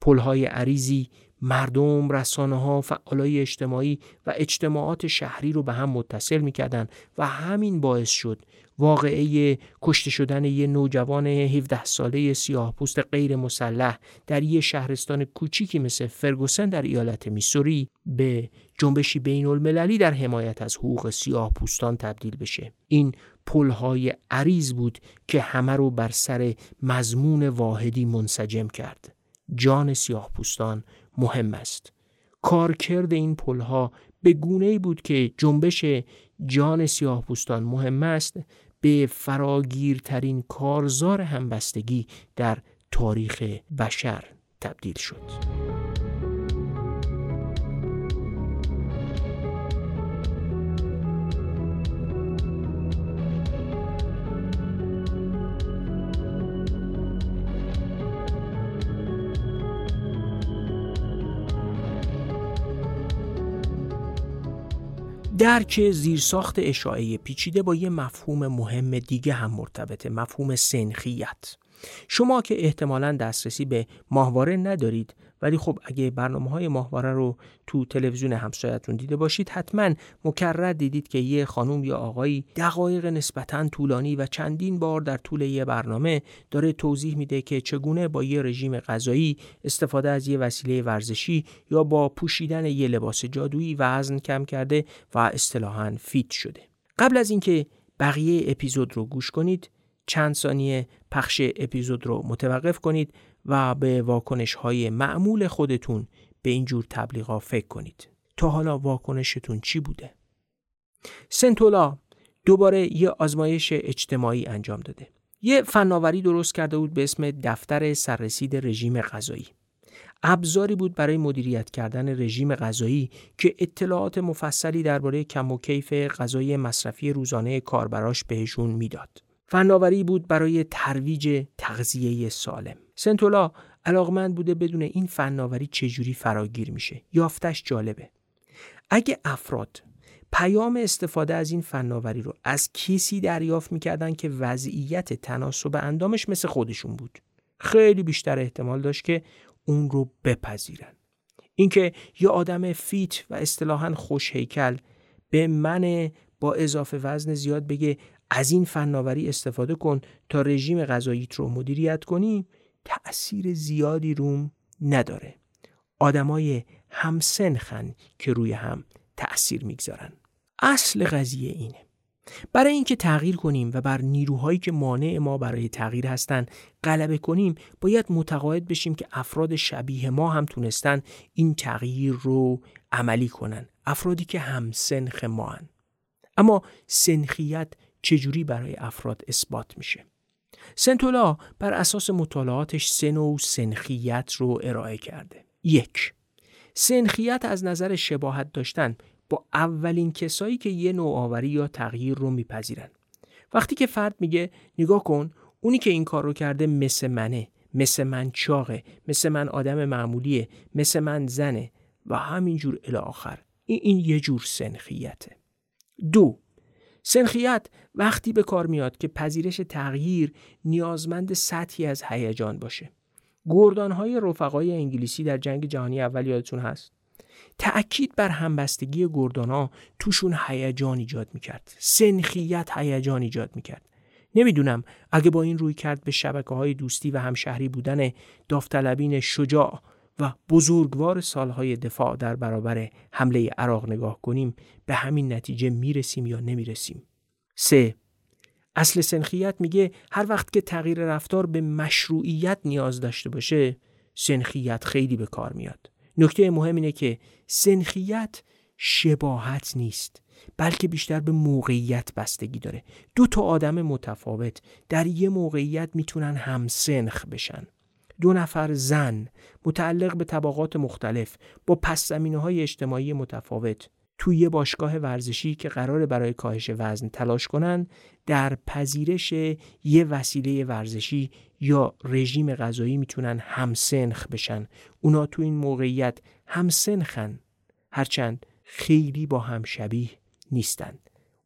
پل‌های عریضی مردم، رسانه‌ها، فعالای اجتماعی و اجتماعات شهری رو به هم متصل می‌کردن و همین باعث شد واقعه کشته شدن یه نوجوان 17 ساله سیاه‌پوست غیر مسلح در یه شهرستان کوچیکی مثل فرگوسن در ایالت میسوری به جنبشی بین‌المللی در حمایت از حقوق سیاه‌پوستان تبدیل بشه. این پل‌های عریض بود که همه رو بر سر مضمون واحدی منسجم کرد. جان سیاه‌پوستان مهم است. کارکرد این پل‌ها به گونه‌ای بود که جنبش جان سیاه‌پوستان مهم است به فراگیرترین کارزار همبستگی در تاریخ بشر تبدیل شد. درک زیرساخت اشاعه پیچیده با یه مفهوم مهم دیگه هم مرتبطه، مفهوم سنخیت. شما که احتمالاً دسترسی به ماهواره ندارید، ولی خب اگه برنامه‌های ماهواره رو تو تلویزیون همسایه‌تون دیده باشید، حتماً مکرر دیدید که یه خانم یا آقایی دقایق نسبتاً طولانی و چندین بار در طول یه برنامه داره توضیح میده که چگونه با یه رژیم غذایی، استفاده از یه وسیله ورزشی یا با پوشیدن یه لباس جادویی وزن کم کرده و اصطلاحاً فیت شده. قبل از اینکه بقیه اپیزود رو گوش کنید، چند ثانیه پخش اپیزود رو متوقف کنید و به واکنش‌های معمول خودتون به اینجور تبلیغا فکر کنید. تا حالا واکنشتون چی بوده؟ سنتولا دوباره یه آزمایش اجتماعی انجام داده. یه فناوری درست کرده بود به اسم دفتر سررسید رژیم غذایی. ابزاری بود برای مدیریت کردن رژیم غذایی که اطلاعات مفصلی درباره کم و کیف غذای مصرفی روزانه کاربراش بهشون میداد. فناوری بود برای ترویج تغذیه سالم. سنتولا علاقمند بوده بدون این فناوری چجوری فراگیر میشه. یافتش جالبه. اگه افراد پیام استفاده از این فناوری رو از کسی دریافت میکردن که وضعیت تناسب اندامش مثل خودشون بود، خیلی بیشتر احتمال داشت که اون رو بپذیرن. اینکه یه آدم فیت و اصطلاحاً خوش هیکل به من با اضافه وزن زیاد بگه از این فناوری استفاده کن تا رژیم غذاییت رو مدیریت کنی، تأثیر زیادی روم نداره. آدمای همسنخن که روی هم تأثیر میگذارن. اصل قضیه اینه. برای اینکه تغییر کنیم و بر نیروهایی که مانع ما برای تغییر هستن غلبه کنیم، باید متقاعد بشیم که افراد شبیه ما هم تونستن این تغییر رو عملی کنن. افرادی که همسنخ ما هن. اما سنخیت چجوری برای افراد اثبات میشه؟ سنتولا بر اساس مطالعاتش سن و سنخیت رو ارائه کرده. 1. سنخیت از نظر شباهت داشتن با اولین کسایی که یه نوآوری یا تغییر رو میپذیرن. وقتی که فرد میگه نگاه کن، اونی که این کار رو کرده مثل منه، مثل من چاقه، مثل من آدم معمولیه، مثل من زنه و همینجور الی آخر، این یه جور سنخیته. 2. سنخیت وقتی به کار میاد که پذیرش تغییر نیازمند سطحی از هیجان باشه. گردانهای رفقای انگلیسی در جنگ جهانی اول یادتون هست؟ تأکید بر همبستگی گردانها توشون هیجان ایجاد میکرد. سنخیت هیجان ایجاد میکرد. نمیدونم اگه با این روی کرد به شبکه‌های دوستی و همشهری بودن داوطلبین شجاع و بزرگوار سالهای دفاع در برابر حمله عراق نگاه کنیم، به همین نتیجه میرسیم یا نمیرسیم. 3. اصل سنخیت میگه هر وقت که تغییر رفتار به مشروعیت نیاز داشته باشه، سنخیت خیلی به کار میاد. نکته مهم اینه که سنخیت شباهت نیست، بلکه بیشتر به موقعیت بستگی داره. 2 آدم متفاوت در یه موقعیت میتونن همسنخ بشن. 2 زن متعلق به طبقات مختلف با پس زمینه‌های اجتماعی متفاوت توی یه باشگاه ورزشی که قراره برای کاهش وزن تلاش کنن، در پذیرش یه وسیله ورزشی یا رژیم غذایی میتونن همسنخ بشن. اونا تو این موقعیت همسنخن، هرچند خیلی با هم شبیه نیستن.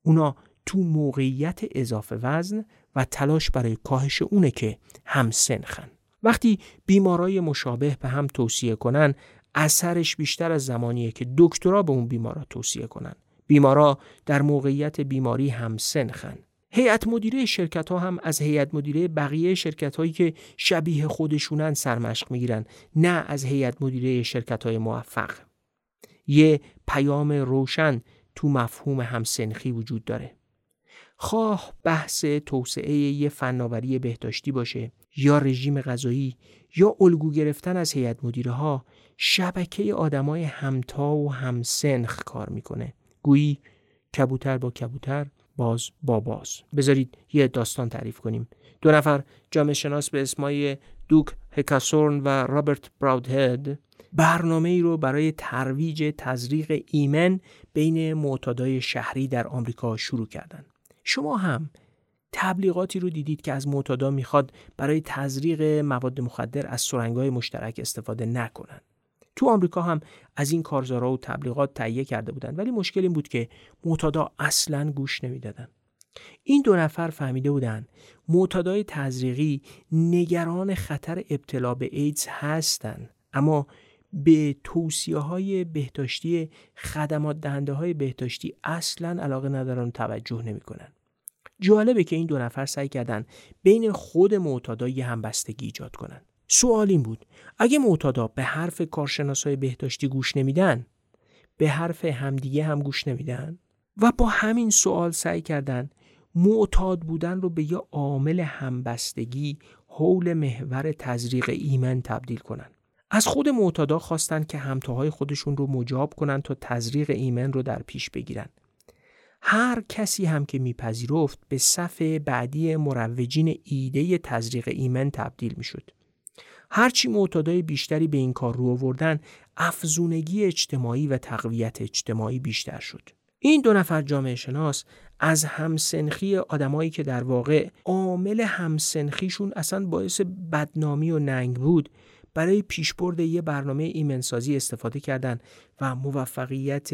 اونا تو موقعیت اضافه وزن و تلاش برای کاهش اونه که همسنخن. وقتی بیمارای مشابه به هم توصیه کنن، اثرش بیشتر از زمانیه که دکترها به اون بیمارا توصیه کنن. بیمارا در موقعیت بیماری همسنخن. هیئت مدیره شرکت ها هم از هیئت مدیره بقیه شرکت هایی که شبیه خودشونن سرمشق میگیرن، نه از هیئت مدیره شرکت های موفق. یه پیام روشن تو مفهوم همسنخی وجود داره. خواه بحث توسعه یه فناوری بهداشتی باشه یا رژیم غذایی یا الگو گرفتن از هیئت مدیره ها، شبکه آدمای همتا و همسنخ کار میکنه. گویی کبوتر با کبوتر، باز با باز. بذارید یه داستان تعریف کنیم. دو نفر جامعه شناس به اسمای دوک هکاسورن و رابرت پراودهد برنامه‌ای رو برای ترویج تزریق ایمن بین معتادای شهری در آمریکا شروع کردن. شما هم تبلیغاتی رو دیدید که از معتادا میخواد برای تزریق مواد مخدر از سرنگ‌های مشترک استفاده نکنن. تو آمریکا هم از این کارزارها و تبلیغات تهیه کرده بودند، ولی مشکل این بود که معتادا اصلاً گوش نمیدادن. این دو نفر فهمیده بودند معتادای تزریقی نگران خطر ابتلا به ایدز هستند، اما به توصیه‌های بهداشتی خدمات دهنده‌های بهداشتی اصلاً علاقه ندارن، توجه نمی‌کنن. جالبه که این دو نفر سعی کردن بین خود معتادا یه همبستگی ایجاد کنن. سوال این بود اگه معتادا به حرف کارشناسای بهداشتی گوش نمیدن، به حرف همدیگه هم گوش نمیدن؟ و با همین سوال سعی کردن معتاد بودن رو به یه عامل همبستگی حول محور تزریق ایمن تبدیل کنن. از خود معتادا خواستن که همتاهای خودشون رو مجاب کنن تا تزریق ایمن رو در پیش بگیرن. هر کسی هم که میپذیرفت به صفحه بعدی مروجین ایده تزریق ایمن تبدیل میشد. هرچی معتادای بیشتری به این کار رو آوردن، افزونگی اجتماعی و تقویت اجتماعی بیشتر شد. این دو نفر جامعه شناس از همسنخی آدمایی که در واقع عامل همسنخیشون اصلا باعث بدنامی و ننگ بود، برای پیشبرد یه برنامه ایمنسازی استفاده کردن و موفقیت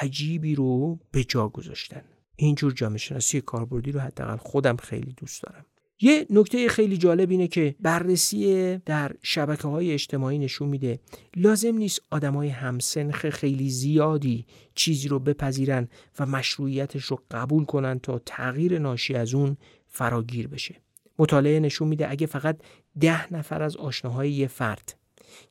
عجیبی رو به جا گذاشتن. اینجور جامعه شناسی کاربردی رو حداقل خودم خیلی دوست دارم. یه نکته خیلی جالب اینه که بررسی در شبکه‌های اجتماعی نشون میده لازم نیست آدمای همسنخ خیلی زیادی چیزی رو بپذیرن و مشروعیتش رو قبول کنن تا تغییر ناشی از اون فراگیر بشه. مطالعه نشون میده اگه فقط 10 نفر از آشناهای یه فرد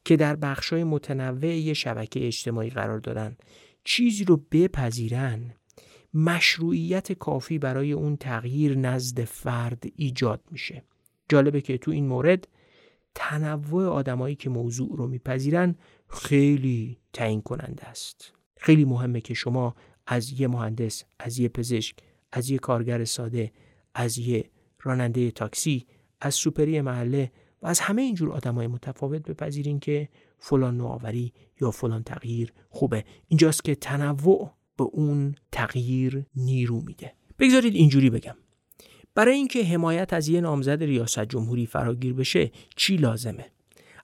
که در بخش‌های متنوع یه شبکه اجتماعی قرار دادن چیزی رو بپذیرن، مشروعیت کافی برای اون تغییر نزد فرد ایجاد میشه. جالبه که تو این مورد تنوع آدمایی که موضوع رو میپذیرن خیلی تعیین کننده است. خیلی مهمه که شما از یه مهندس، از یه پزشک، از یه کارگر ساده، از یه راننده تاکسی، از سوپری محله و از همه اینجور آدمای متفاوت بپذیرین که فلان نوآوری یا فلان تغییر خوبه. اینجاست که تنوع به اون تغییر نیرو میده. بگذارید اینجوری بگم، برای اینکه حمایت از یه نامزد ریاست جمهوری فراگیر بشه چی لازمه؟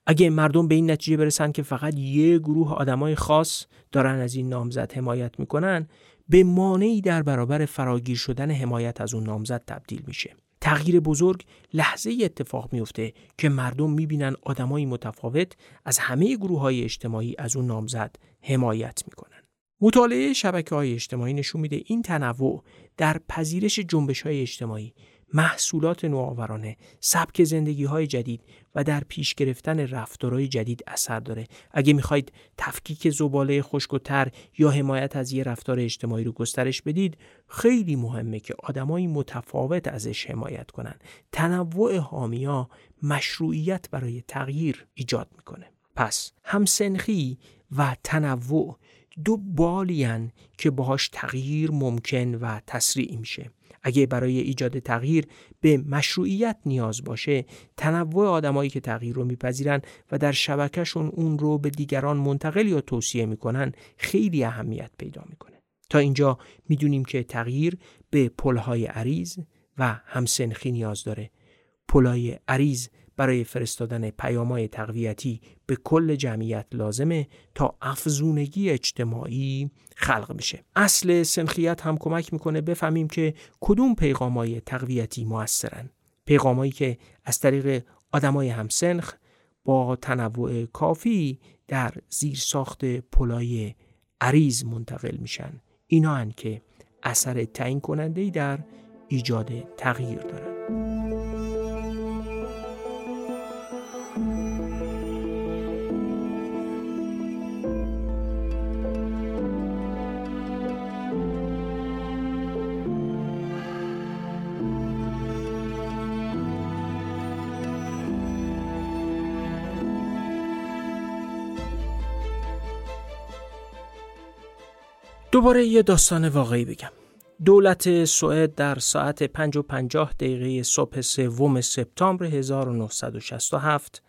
اگه مردم به این نتیجه برسن که فقط یه گروه آدمای خاص دارن از این نامزد حمایت میکنن، به مانعی در برابر فراگیر شدن حمایت از اون نامزد تبدیل میشه. تغییر بزرگ لحظه اتفاق میفته که مردم میبینن آدمای متفاوت از همه گروه‌های اجتماعی از اون نامزد حمایت میکنن. مطالعه شبکه‌های اجتماعی نشون میده این تنوع در پذیرش جنبش‌های اجتماعی، محصولات نوآورانه، سبک زندگی‌های جدید و در پیش گرفتن رفتارهای جدید اثر داره. اگه می‌خواید تفکیک زباله خشک و تر یا حمایت از یه رفتار اجتماعی رو گسترش بدید، خیلی مهمه که آدمای متفاوت ازش حمایت کنن. تنوع حامی‌ها مشروعیت برای تغییر ایجاد می‌کنه. پس همسنخی و تنوع دو بالین که باهاش تغییر ممکن و تسریع میشه. اگه برای ایجاد تغییر به مشروعیت نیاز باشه، تنوع آدمایی که تغییر رو میپذیرن و در شبکهشون اون رو به دیگران منتقل یا توصیه میکنن خیلی اهمیت پیدا میکنه. تا اینجا میدونیم که تغییر به پلهای عریض و همسنخی نیاز داره. پلهای عریض برای فرستادن پیام‌های تقویتی به کل جمعیت لازمه تا افزونگی اجتماعی خلق بشه. اصل سنخیت هم کمک میکنه بفهمیم که کدوم پیغام‌های تقویتی موثرن. پیغام‌هایی که از طریق آدم‌های همسنخ با تنوع کافی در زیرساخت پلای عریض منتقل میشن. اینا هن که اثر تعیین کننده‌ای در ایجاد تغییر دارن. دوباره یه داستان واقعی بگم. دولت سوئد در ساعت 5:50 صبح 3 سپتامبر 1967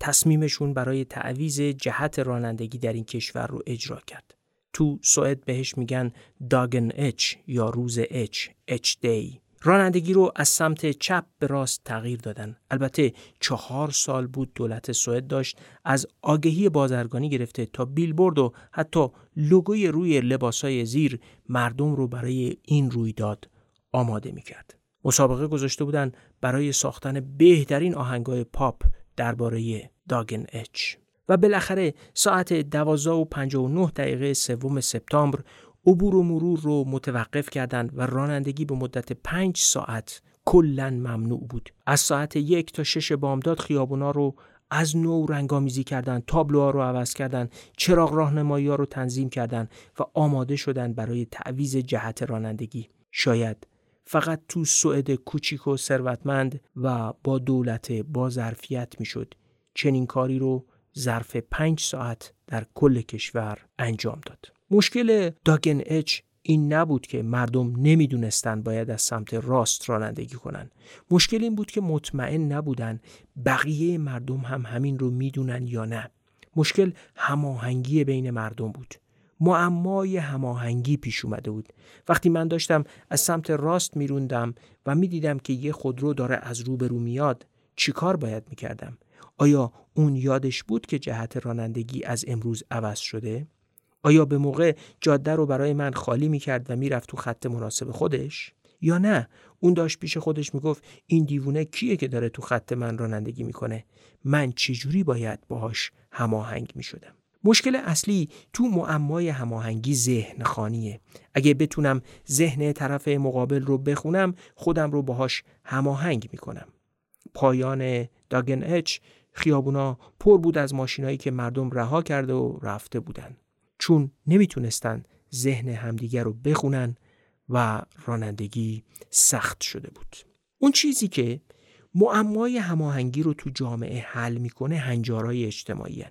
تصمیمشون برای تعویض جهت رانندگی در این کشور رو اجرا کرد. تو سوئد بهش میگن داگن اچ یا روز اچ، اچ دی. رانندگی رو از سمت چپ به راست تغییر دادن. البته 4 سال بود دولت سوئد داشت از آگهی بازرگانی گرفته تا بیلبورد و حتی لوگوی روی لباسای زیر مردم رو برای این رویداد آماده می‌کرد. مسابقه گذاشته بودن برای ساختن بهترین آهنگای پاپ درباره داگن اچ. و بالاخره ساعت 12:59 3 سپتامبر عبور و مرور رو متوقف کردند و رانندگی به مدت 5 ساعت کلاً ممنوع بود. از ساعت 1 تا 6 بامداد خیابونا رو از نو رنگامیزی کردند، تابلوها رو عوض کردند، چراغ راهنمایی‌ها رو تنظیم کردند و آماده شدند برای تعویض جهت رانندگی. شاید فقط تو سوئد کوچیک و ثروتمند و با دولت با ظرفیت میشد چنین کاری رو ظرف 5 ساعت در کل کشور انجام داد. مشکل داگن اچ این نبود که مردم نمیدونستن باید از سمت راست رانندگی کنن. مشکل این بود که مطمئن نبودن بقیه مردم هم همین رو میدونن یا نه. مشکل هماهنگی بین مردم بود. معمای هماهنگی پیش اومده بود. وقتی من داشتم از سمت راست میروندم و میدیدم که یه خودرو داره از روبرو میاد، چی کار باید میکردم؟ آیا اون یادش بود که جهت رانندگی از امروز عوض شده؟ آیا به موقع جاده رو برای من خالی میکرد و میرفت تو خط مناسب خودش؟ یا نه، اون داشت پیش خودش میگفت این دیوونه کیه که داره تو خط من رانندگی میکنه؟ من چجوری باید باهاش هماهنگ میشدم؟ مشکل اصلی تو معمای هماهنگی ذهن خوانیه. اگه بتونم ذهن طرف مقابل رو بخونم، خودم رو باهاش هماهنگ میکنم. پایان داگن اچ خیابونا پر بود از ماشینایی که مردم رها کرده و رفته بودن، چون نمیتونستن ذهن همدیگر رو بخونن و رانندگی سخت شده بود. اون چیزی که معمای هماهنگی رو تو جامعه حل میکنه هنجارهای اجتماعی هن.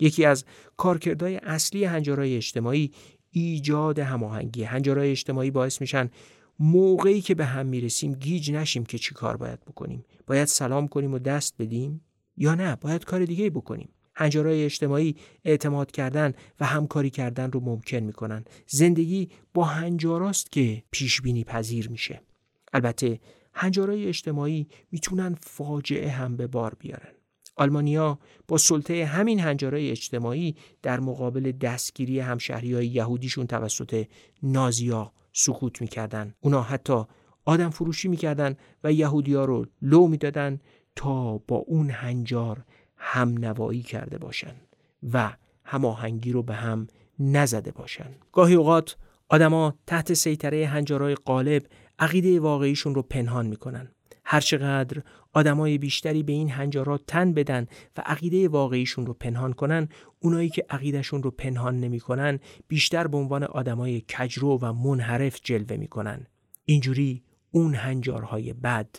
یکی از کارکردهای اصلی هنجارهای اجتماعی ایجاد هماهنگی. هنجارهای اجتماعی باعث میشن موقعی که به هم میرسیم گیج نشیم که چی کار باید بکنیم. باید سلام کنیم و دست بدیم یا نه باید کار دیگه بکنیم؟ هنجارهای اجتماعی اعتماد کردن و همکاری کردن رو ممکن میکنن. زندگی با هنجاراست که پیشبینی پذیر میشه. البته هنجارهای اجتماعی میتونن فاجعه هم به بار بیارن. آلمانیا با سلطه همین هنجارهای اجتماعی در مقابل دستگیری همشهریای یهودیشون توسط نازیا سکوت میکردن. اونا حتی آدم فروشی میکردن و یهودیا رو لو میدادن تا با اون هنجار هم نوایی کرده باشن و هماهنگی رو به هم نزده باشن. گاهی اوقات آدما تحت سیطره هنجارهای غالب عقیده واقعیشون رو پنهان میکنن. هر چقدر آدمای بیشتری به این هنجارها تن بدن و عقیده واقعیشون رو پنهان کنن، اونایی که عقیدهشون رو پنهان نمیکنن بیشتر به عنوان آدمای کجرو و منحرف جلوه میکنن. اینجوری اون هنجارهای بد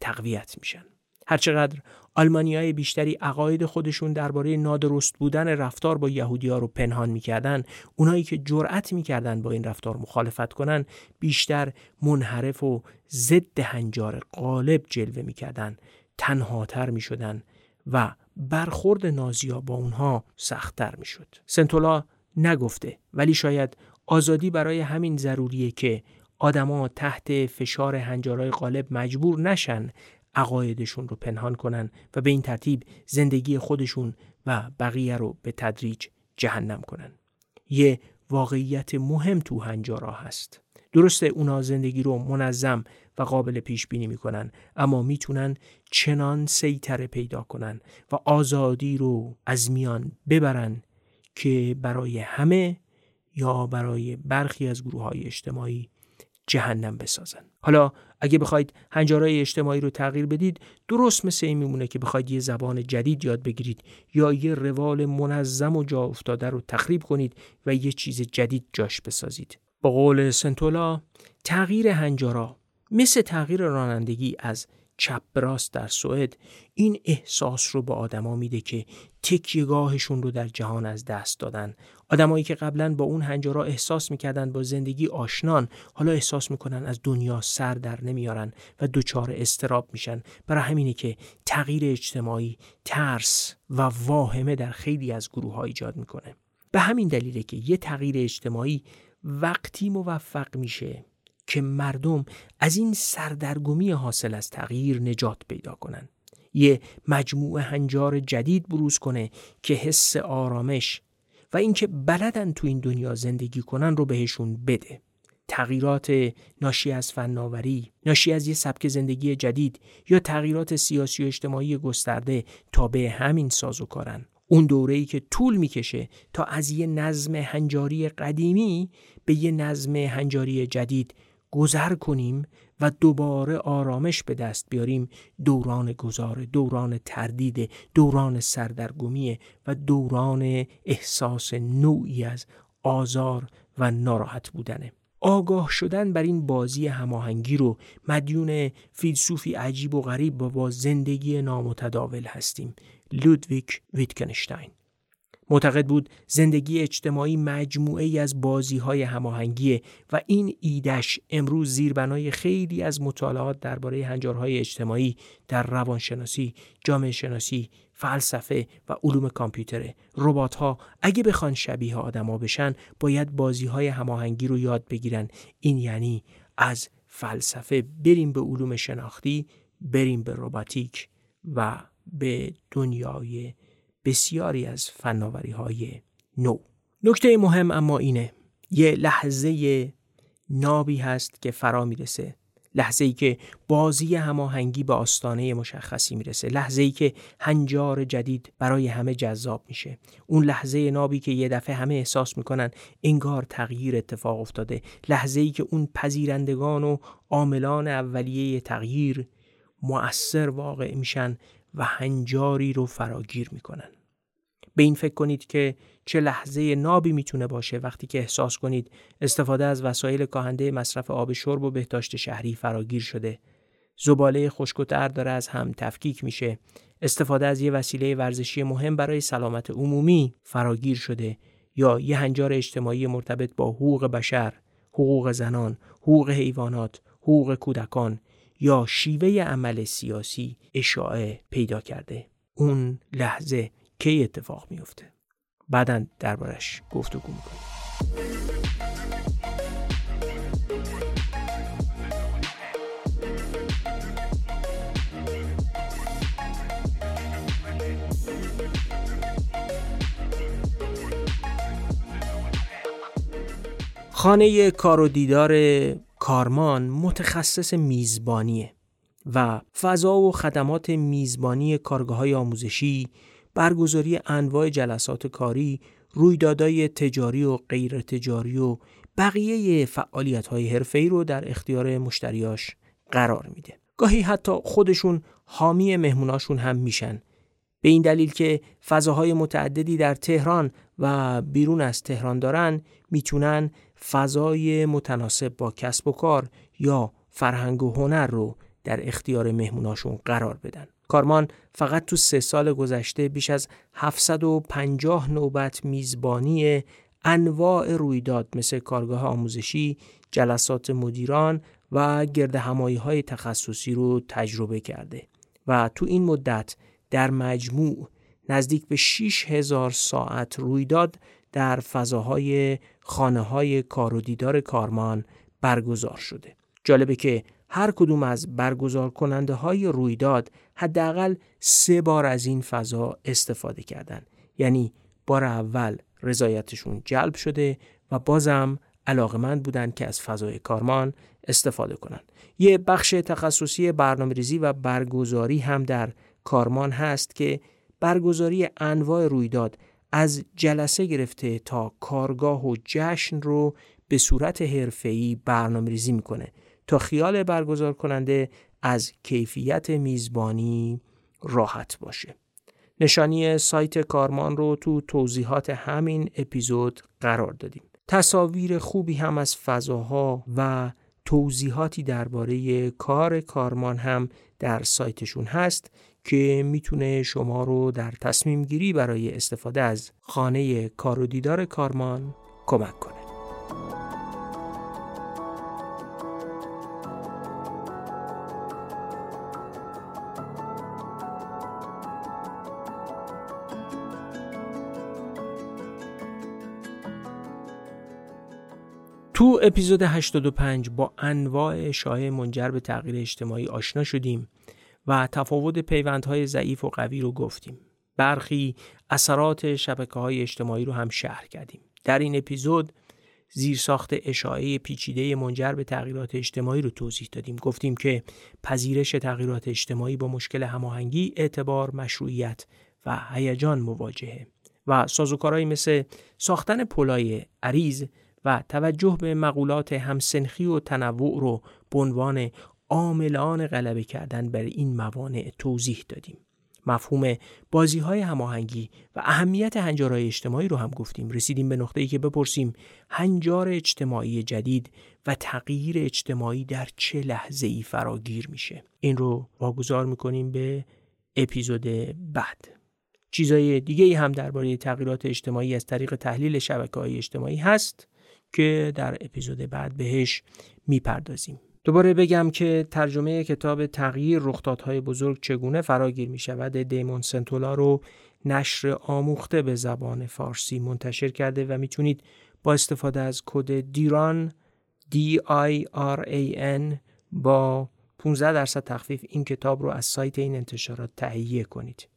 تقویت میشن. هرچقدر آلمانیای بیشتری عقاید خودشون درباره نادرست بودن رفتار با یهودی‌ها رو پنهان می‌کردن، اونایی که جرأت می‌کردن با این رفتار مخالفت کنن بیشتر منحرف و ضد هنجار غالب جلوه می‌کردن، تنهاتر می‌شدن و برخورد نازی‌ها با اونها سخت‌تر می‌شد. سنتولا نگفته، ولی شاید آزادی برای همین ضروریه که آدما تحت فشار هنجارهای غالب مجبور نشن عقایدشون رو پنهان کنن و به این ترتیب زندگی خودشون و بقیه رو به تدریج جهنم کنن. یه واقعیت مهم تو هنجارها هست. درسته اونا زندگی رو منظم و قابل پیش بینی میکنن، اما میتونن چنان سیطره پیدا کنن و آزادی رو از میان ببرن که برای همه یا برای برخی از گروه‌های اجتماعی جهنم بسازن. حالا اگه بخواید هنجارهای اجتماعی رو تغییر بدید، درست مثل این میمونه که بخواید یه زبان جدید یاد بگیرید یا یه روال منظم و جا افتاده رو تخریب کنید و یه چیز جدید جاش بسازید. با قول سنتولا، تغییر هنجارا مثل تغییر رانندگی از چپ به راست در سوئد این احساس رو به آدما میده که تکیه‌گاهشون رو در جهان از دست دادن. آدمایی که قبلا با اون هنجارا احساس میکردن با زندگی آشنان، حالا احساس میکنن از دنیا سر در نمیارن و دچار اضطراب میشن. برای همینه که تغییر اجتماعی ترس و واهمه در خیلی از گروه‌ها ایجاد میکنه. به همین دلیله که یه تغییر اجتماعی وقتی موفق میشه که مردم از این سردرگمی حاصل از تغییر نجات پیدا کنن، یه مجموعه هنجار جدید بروز کنه که حس آرامش و اینکه بلدن تو این دنیا زندگی کنن رو بهشون بده. تغییرات ناشی از فناوری، ناشی از یه سبک زندگی جدید یا تغییرات سیاسی و اجتماعی گسترده تابع همین سازوکارن. اون دوره‌ای که طول می‌کشه تا از یه نظم هنجاری قدیمی به یه نظم هنجاری جدید گذر کنیم و دوباره آرامش به دست بیاریم، دوران گذار، دوران تردید، دوران سردرگمی و دوران احساس نوعی از آزار و ناراحت بودنه. آگاه شدن بر این بازی هماهنگی رو مدیون فیلسوفی عجیب و غریب با زندگی نامتداول هستیم، لودویک ویتگنشتاین. معتقد بود زندگی اجتماعی مجموعه‌ای از بازی‌های هماهنگیه و این ایدهش امروز زیربنای خیلی از مطالعات درباره هنجارهای اجتماعی در روانشناسی، جامعه شناسی، فلسفه و علوم کامپیوتره. ربات‌ها اگه بخوان شبیه آدم‌ها بشن، باید بازی‌های هماهنگی رو یاد بگیرن. این یعنی از فلسفه بریم به علوم شناختی، بریم به رباتیک و به دنیای بسیاری از فناوری‌های نو. نکته مهم اما اینه، یه لحظه نابی هست که فرا میرسه، لحظه‌ای که بازی هماهنگی به آستانه مشخصی میرسه، لحظه‌ای که هنجار جدید برای همه جذاب میشه، اون لحظه نابی که یه دفعه همه احساس میکنن انگار تغییر اتفاق افتاده، لحظه‌ای که اون پذیرندگان و عاملان اولیه تغییر مؤثر واقع میشن و هنجاری رو فراگیر میکنن. به این فکر کنید که چه لحظه نابی میتونه باشه وقتی که احساس کنید استفاده از وسایل کاهنده مصرف آب شرب و بهداشت شهری فراگیر شده، زباله خشک و تر داره از هم تفکیک میشه، استفاده از یه وسیله ورزشی مهم برای سلامت عمومی فراگیر شده، یا یه هنجار اجتماعی مرتبط با حقوق بشر، حقوق زنان، حقوق حیوانات، حقوق کودکان یا شیوه عمل سیاسی اشاعه پیدا کرده. اون لحظه کی اتفاق میفته؟ بعداً دربارش گفتگو میکنیم. خانه کار و دیدار کارمان متخصص میزبانیه و فضا و خدمات میزبانی کارگاه‌های آموزشی، برگزاری انواع جلسات کاری، رویدادهای تجاری و غیر تجاری و بقیه فعالیت‌های حرفه‌ای رو در اختیار مشتریاش قرار میده. گاهی حتی خودشون حامی مهموناشون هم میشن، به این دلیل که فضاهای متعددی در تهران و بیرون از تهران دارن. میتونن فضای متناسب با کسب و کار یا فرهنگ و هنر رو در اختیار مهموناشون قرار بدن. کارمان فقط تو 3 سال گذشته بیش از 750 نوبت میزبانی انواع رویداد مثل کارگاه آموزشی، جلسات مدیران و گردهمایی‌های تخصصی رو تجربه کرده و تو این مدت در مجموع نزدیک به 6000 ساعت رویداد در فضاهای خانه های کار و دیدار کارمان برگزار شده. جالبه که هر کدوم از برگزار کننده های رویداد حداقل 3 بار از این فضا استفاده کردن، یعنی بار اول رضایتشون جلب شده و بازم علاقه‌مند بودند که از فضای کارمان استفاده کنند. یه بخش تخصصی برنامه‌ریزی و برگزاری هم در کارمان هست که برگزاری انواع رویداد از جلسه گرفته تا کارگاه و جشن رو به صورت حرفه‌ای برنامه‌ریزی می‌کنه تا خیال برگزار کننده از کیفیت میزبانی راحت باشه. نشانی سایت کارمان رو تو توضیحات همین اپیزود قرار دادیم. تصاویر خوبی هم از فضاها و توضیحاتی درباره کار کارمان هم در سایتشون هست که میتونه شما رو در تصمیم گیری برای استفاده از خانه کار و دیدار کارمان کمک کنه. تو اپیزود 85 با انواع شایع منجر به تغییر اجتماعی آشنا شدیم و تفاوت پیوندهای ضعیف و قوی رو گفتیم. برخی اثرات شبکه‌های اجتماعی رو هم شرح کردیم. در این اپیزود زیرساخت اشاعه پیچیده منجر به تغییرات اجتماعی رو توضیح دادیم. گفتیم که پذیرش تغییرات اجتماعی با مشکل هماهنگی، اعتبار، مشروعیت و هیجان مواجهه و سازوکارهایی مثل ساختن پلای عریض و توجه به مقولات همسنخی و تنوع رو به عنوان عاملان غلبه کردن بر این موانع توضیح دادیم. مفهوم بازی‌های هماهنگی و اهمیت هنجارهای اجتماعی رو هم گفتیم. رسیدیم به نقطه‌ای که بپرسیم هنجار اجتماعی جدید و تغییر اجتماعی در چه لحظه‌ای فراگیر میشه. این رو واگذار می‌کنیم به اپیزود بعد. چیزای دیگه‌ای هم درباره تغییرات اجتماعی از طریق تحلیل شبکه‌های اجتماعی هست که در اپیزود بعد بهش میپردازیم. دوباره بگم که ترجمه کتاب تغییر رخدادهای بزرگ چگونه فراگیر میشود دیمون سنتولا رو نشر آموخته به زبان فارسی منتشر کرده و میتونید با استفاده از کد دیران DIRAN با 15% تخفیف این کتاب رو از سایت این انتشارات تهیه کنید.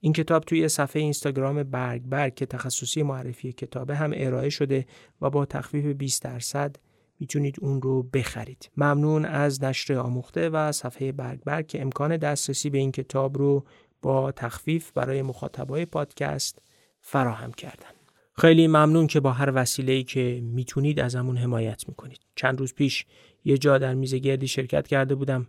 این کتاب توی صفحه اینستاگرام برگ برگ که تخصصی معرفی کتابه هم ارائه شده و با تخفیف 20% میتونید اون رو بخرید. ممنون از نشر آموخته و صفحه برگ برگ که امکان دسترسی به این کتاب رو با تخفیف برای مخاطبای پادکست فراهم کردن. خیلی ممنون که با هر وسیله‌ای که میتونید از همون حمایت میکنید. چند روز پیش یه جا در میز گردی شرکت کرده بودم.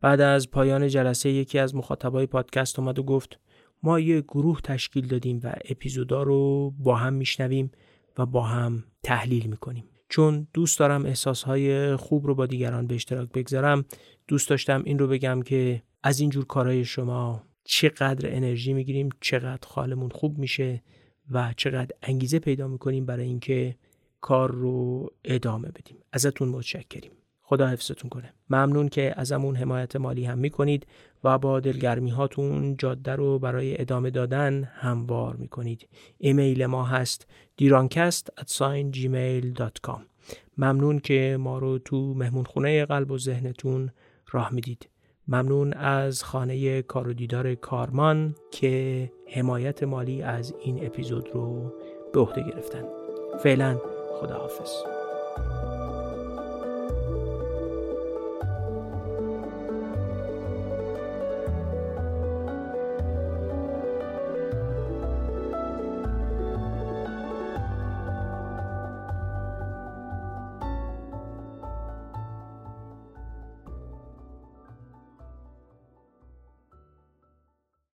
بعد از پایان جلسه یکی از مخاطبای پادکست اومد و گفت ما یه گروه تشکیل دادیم و اپیزودا رو با هم میشنویم و با هم تحلیل میکنیم. چون دوست دارم احساسهای خوب رو با دیگران به اشتراک بگذارم، دوست داشتم این رو بگم که از این جور کارهای شما چقدر انرژی میگیریم، چقدر حالمون خوب میشه و چقدر انگیزه پیدا میکنیم برای اینکه کار رو ادامه بدیم. ازتون متشکریم. خدا حفظتون کنه. ممنون که ازمون حمایت مالی هم میکنید و با دلگرمی هاتون جاده رو برای ادامه دادن هموار میکنید. ایمیل ما هست dirancast@gmail.com. ممنون که ما رو تو مهمونخونه قلب و ذهنتون راه میدید. ممنون از خانه کار و دیدار کارمان که حمایت مالی از این اپیزود رو به عهده گرفتن. فعلا خداحافظ.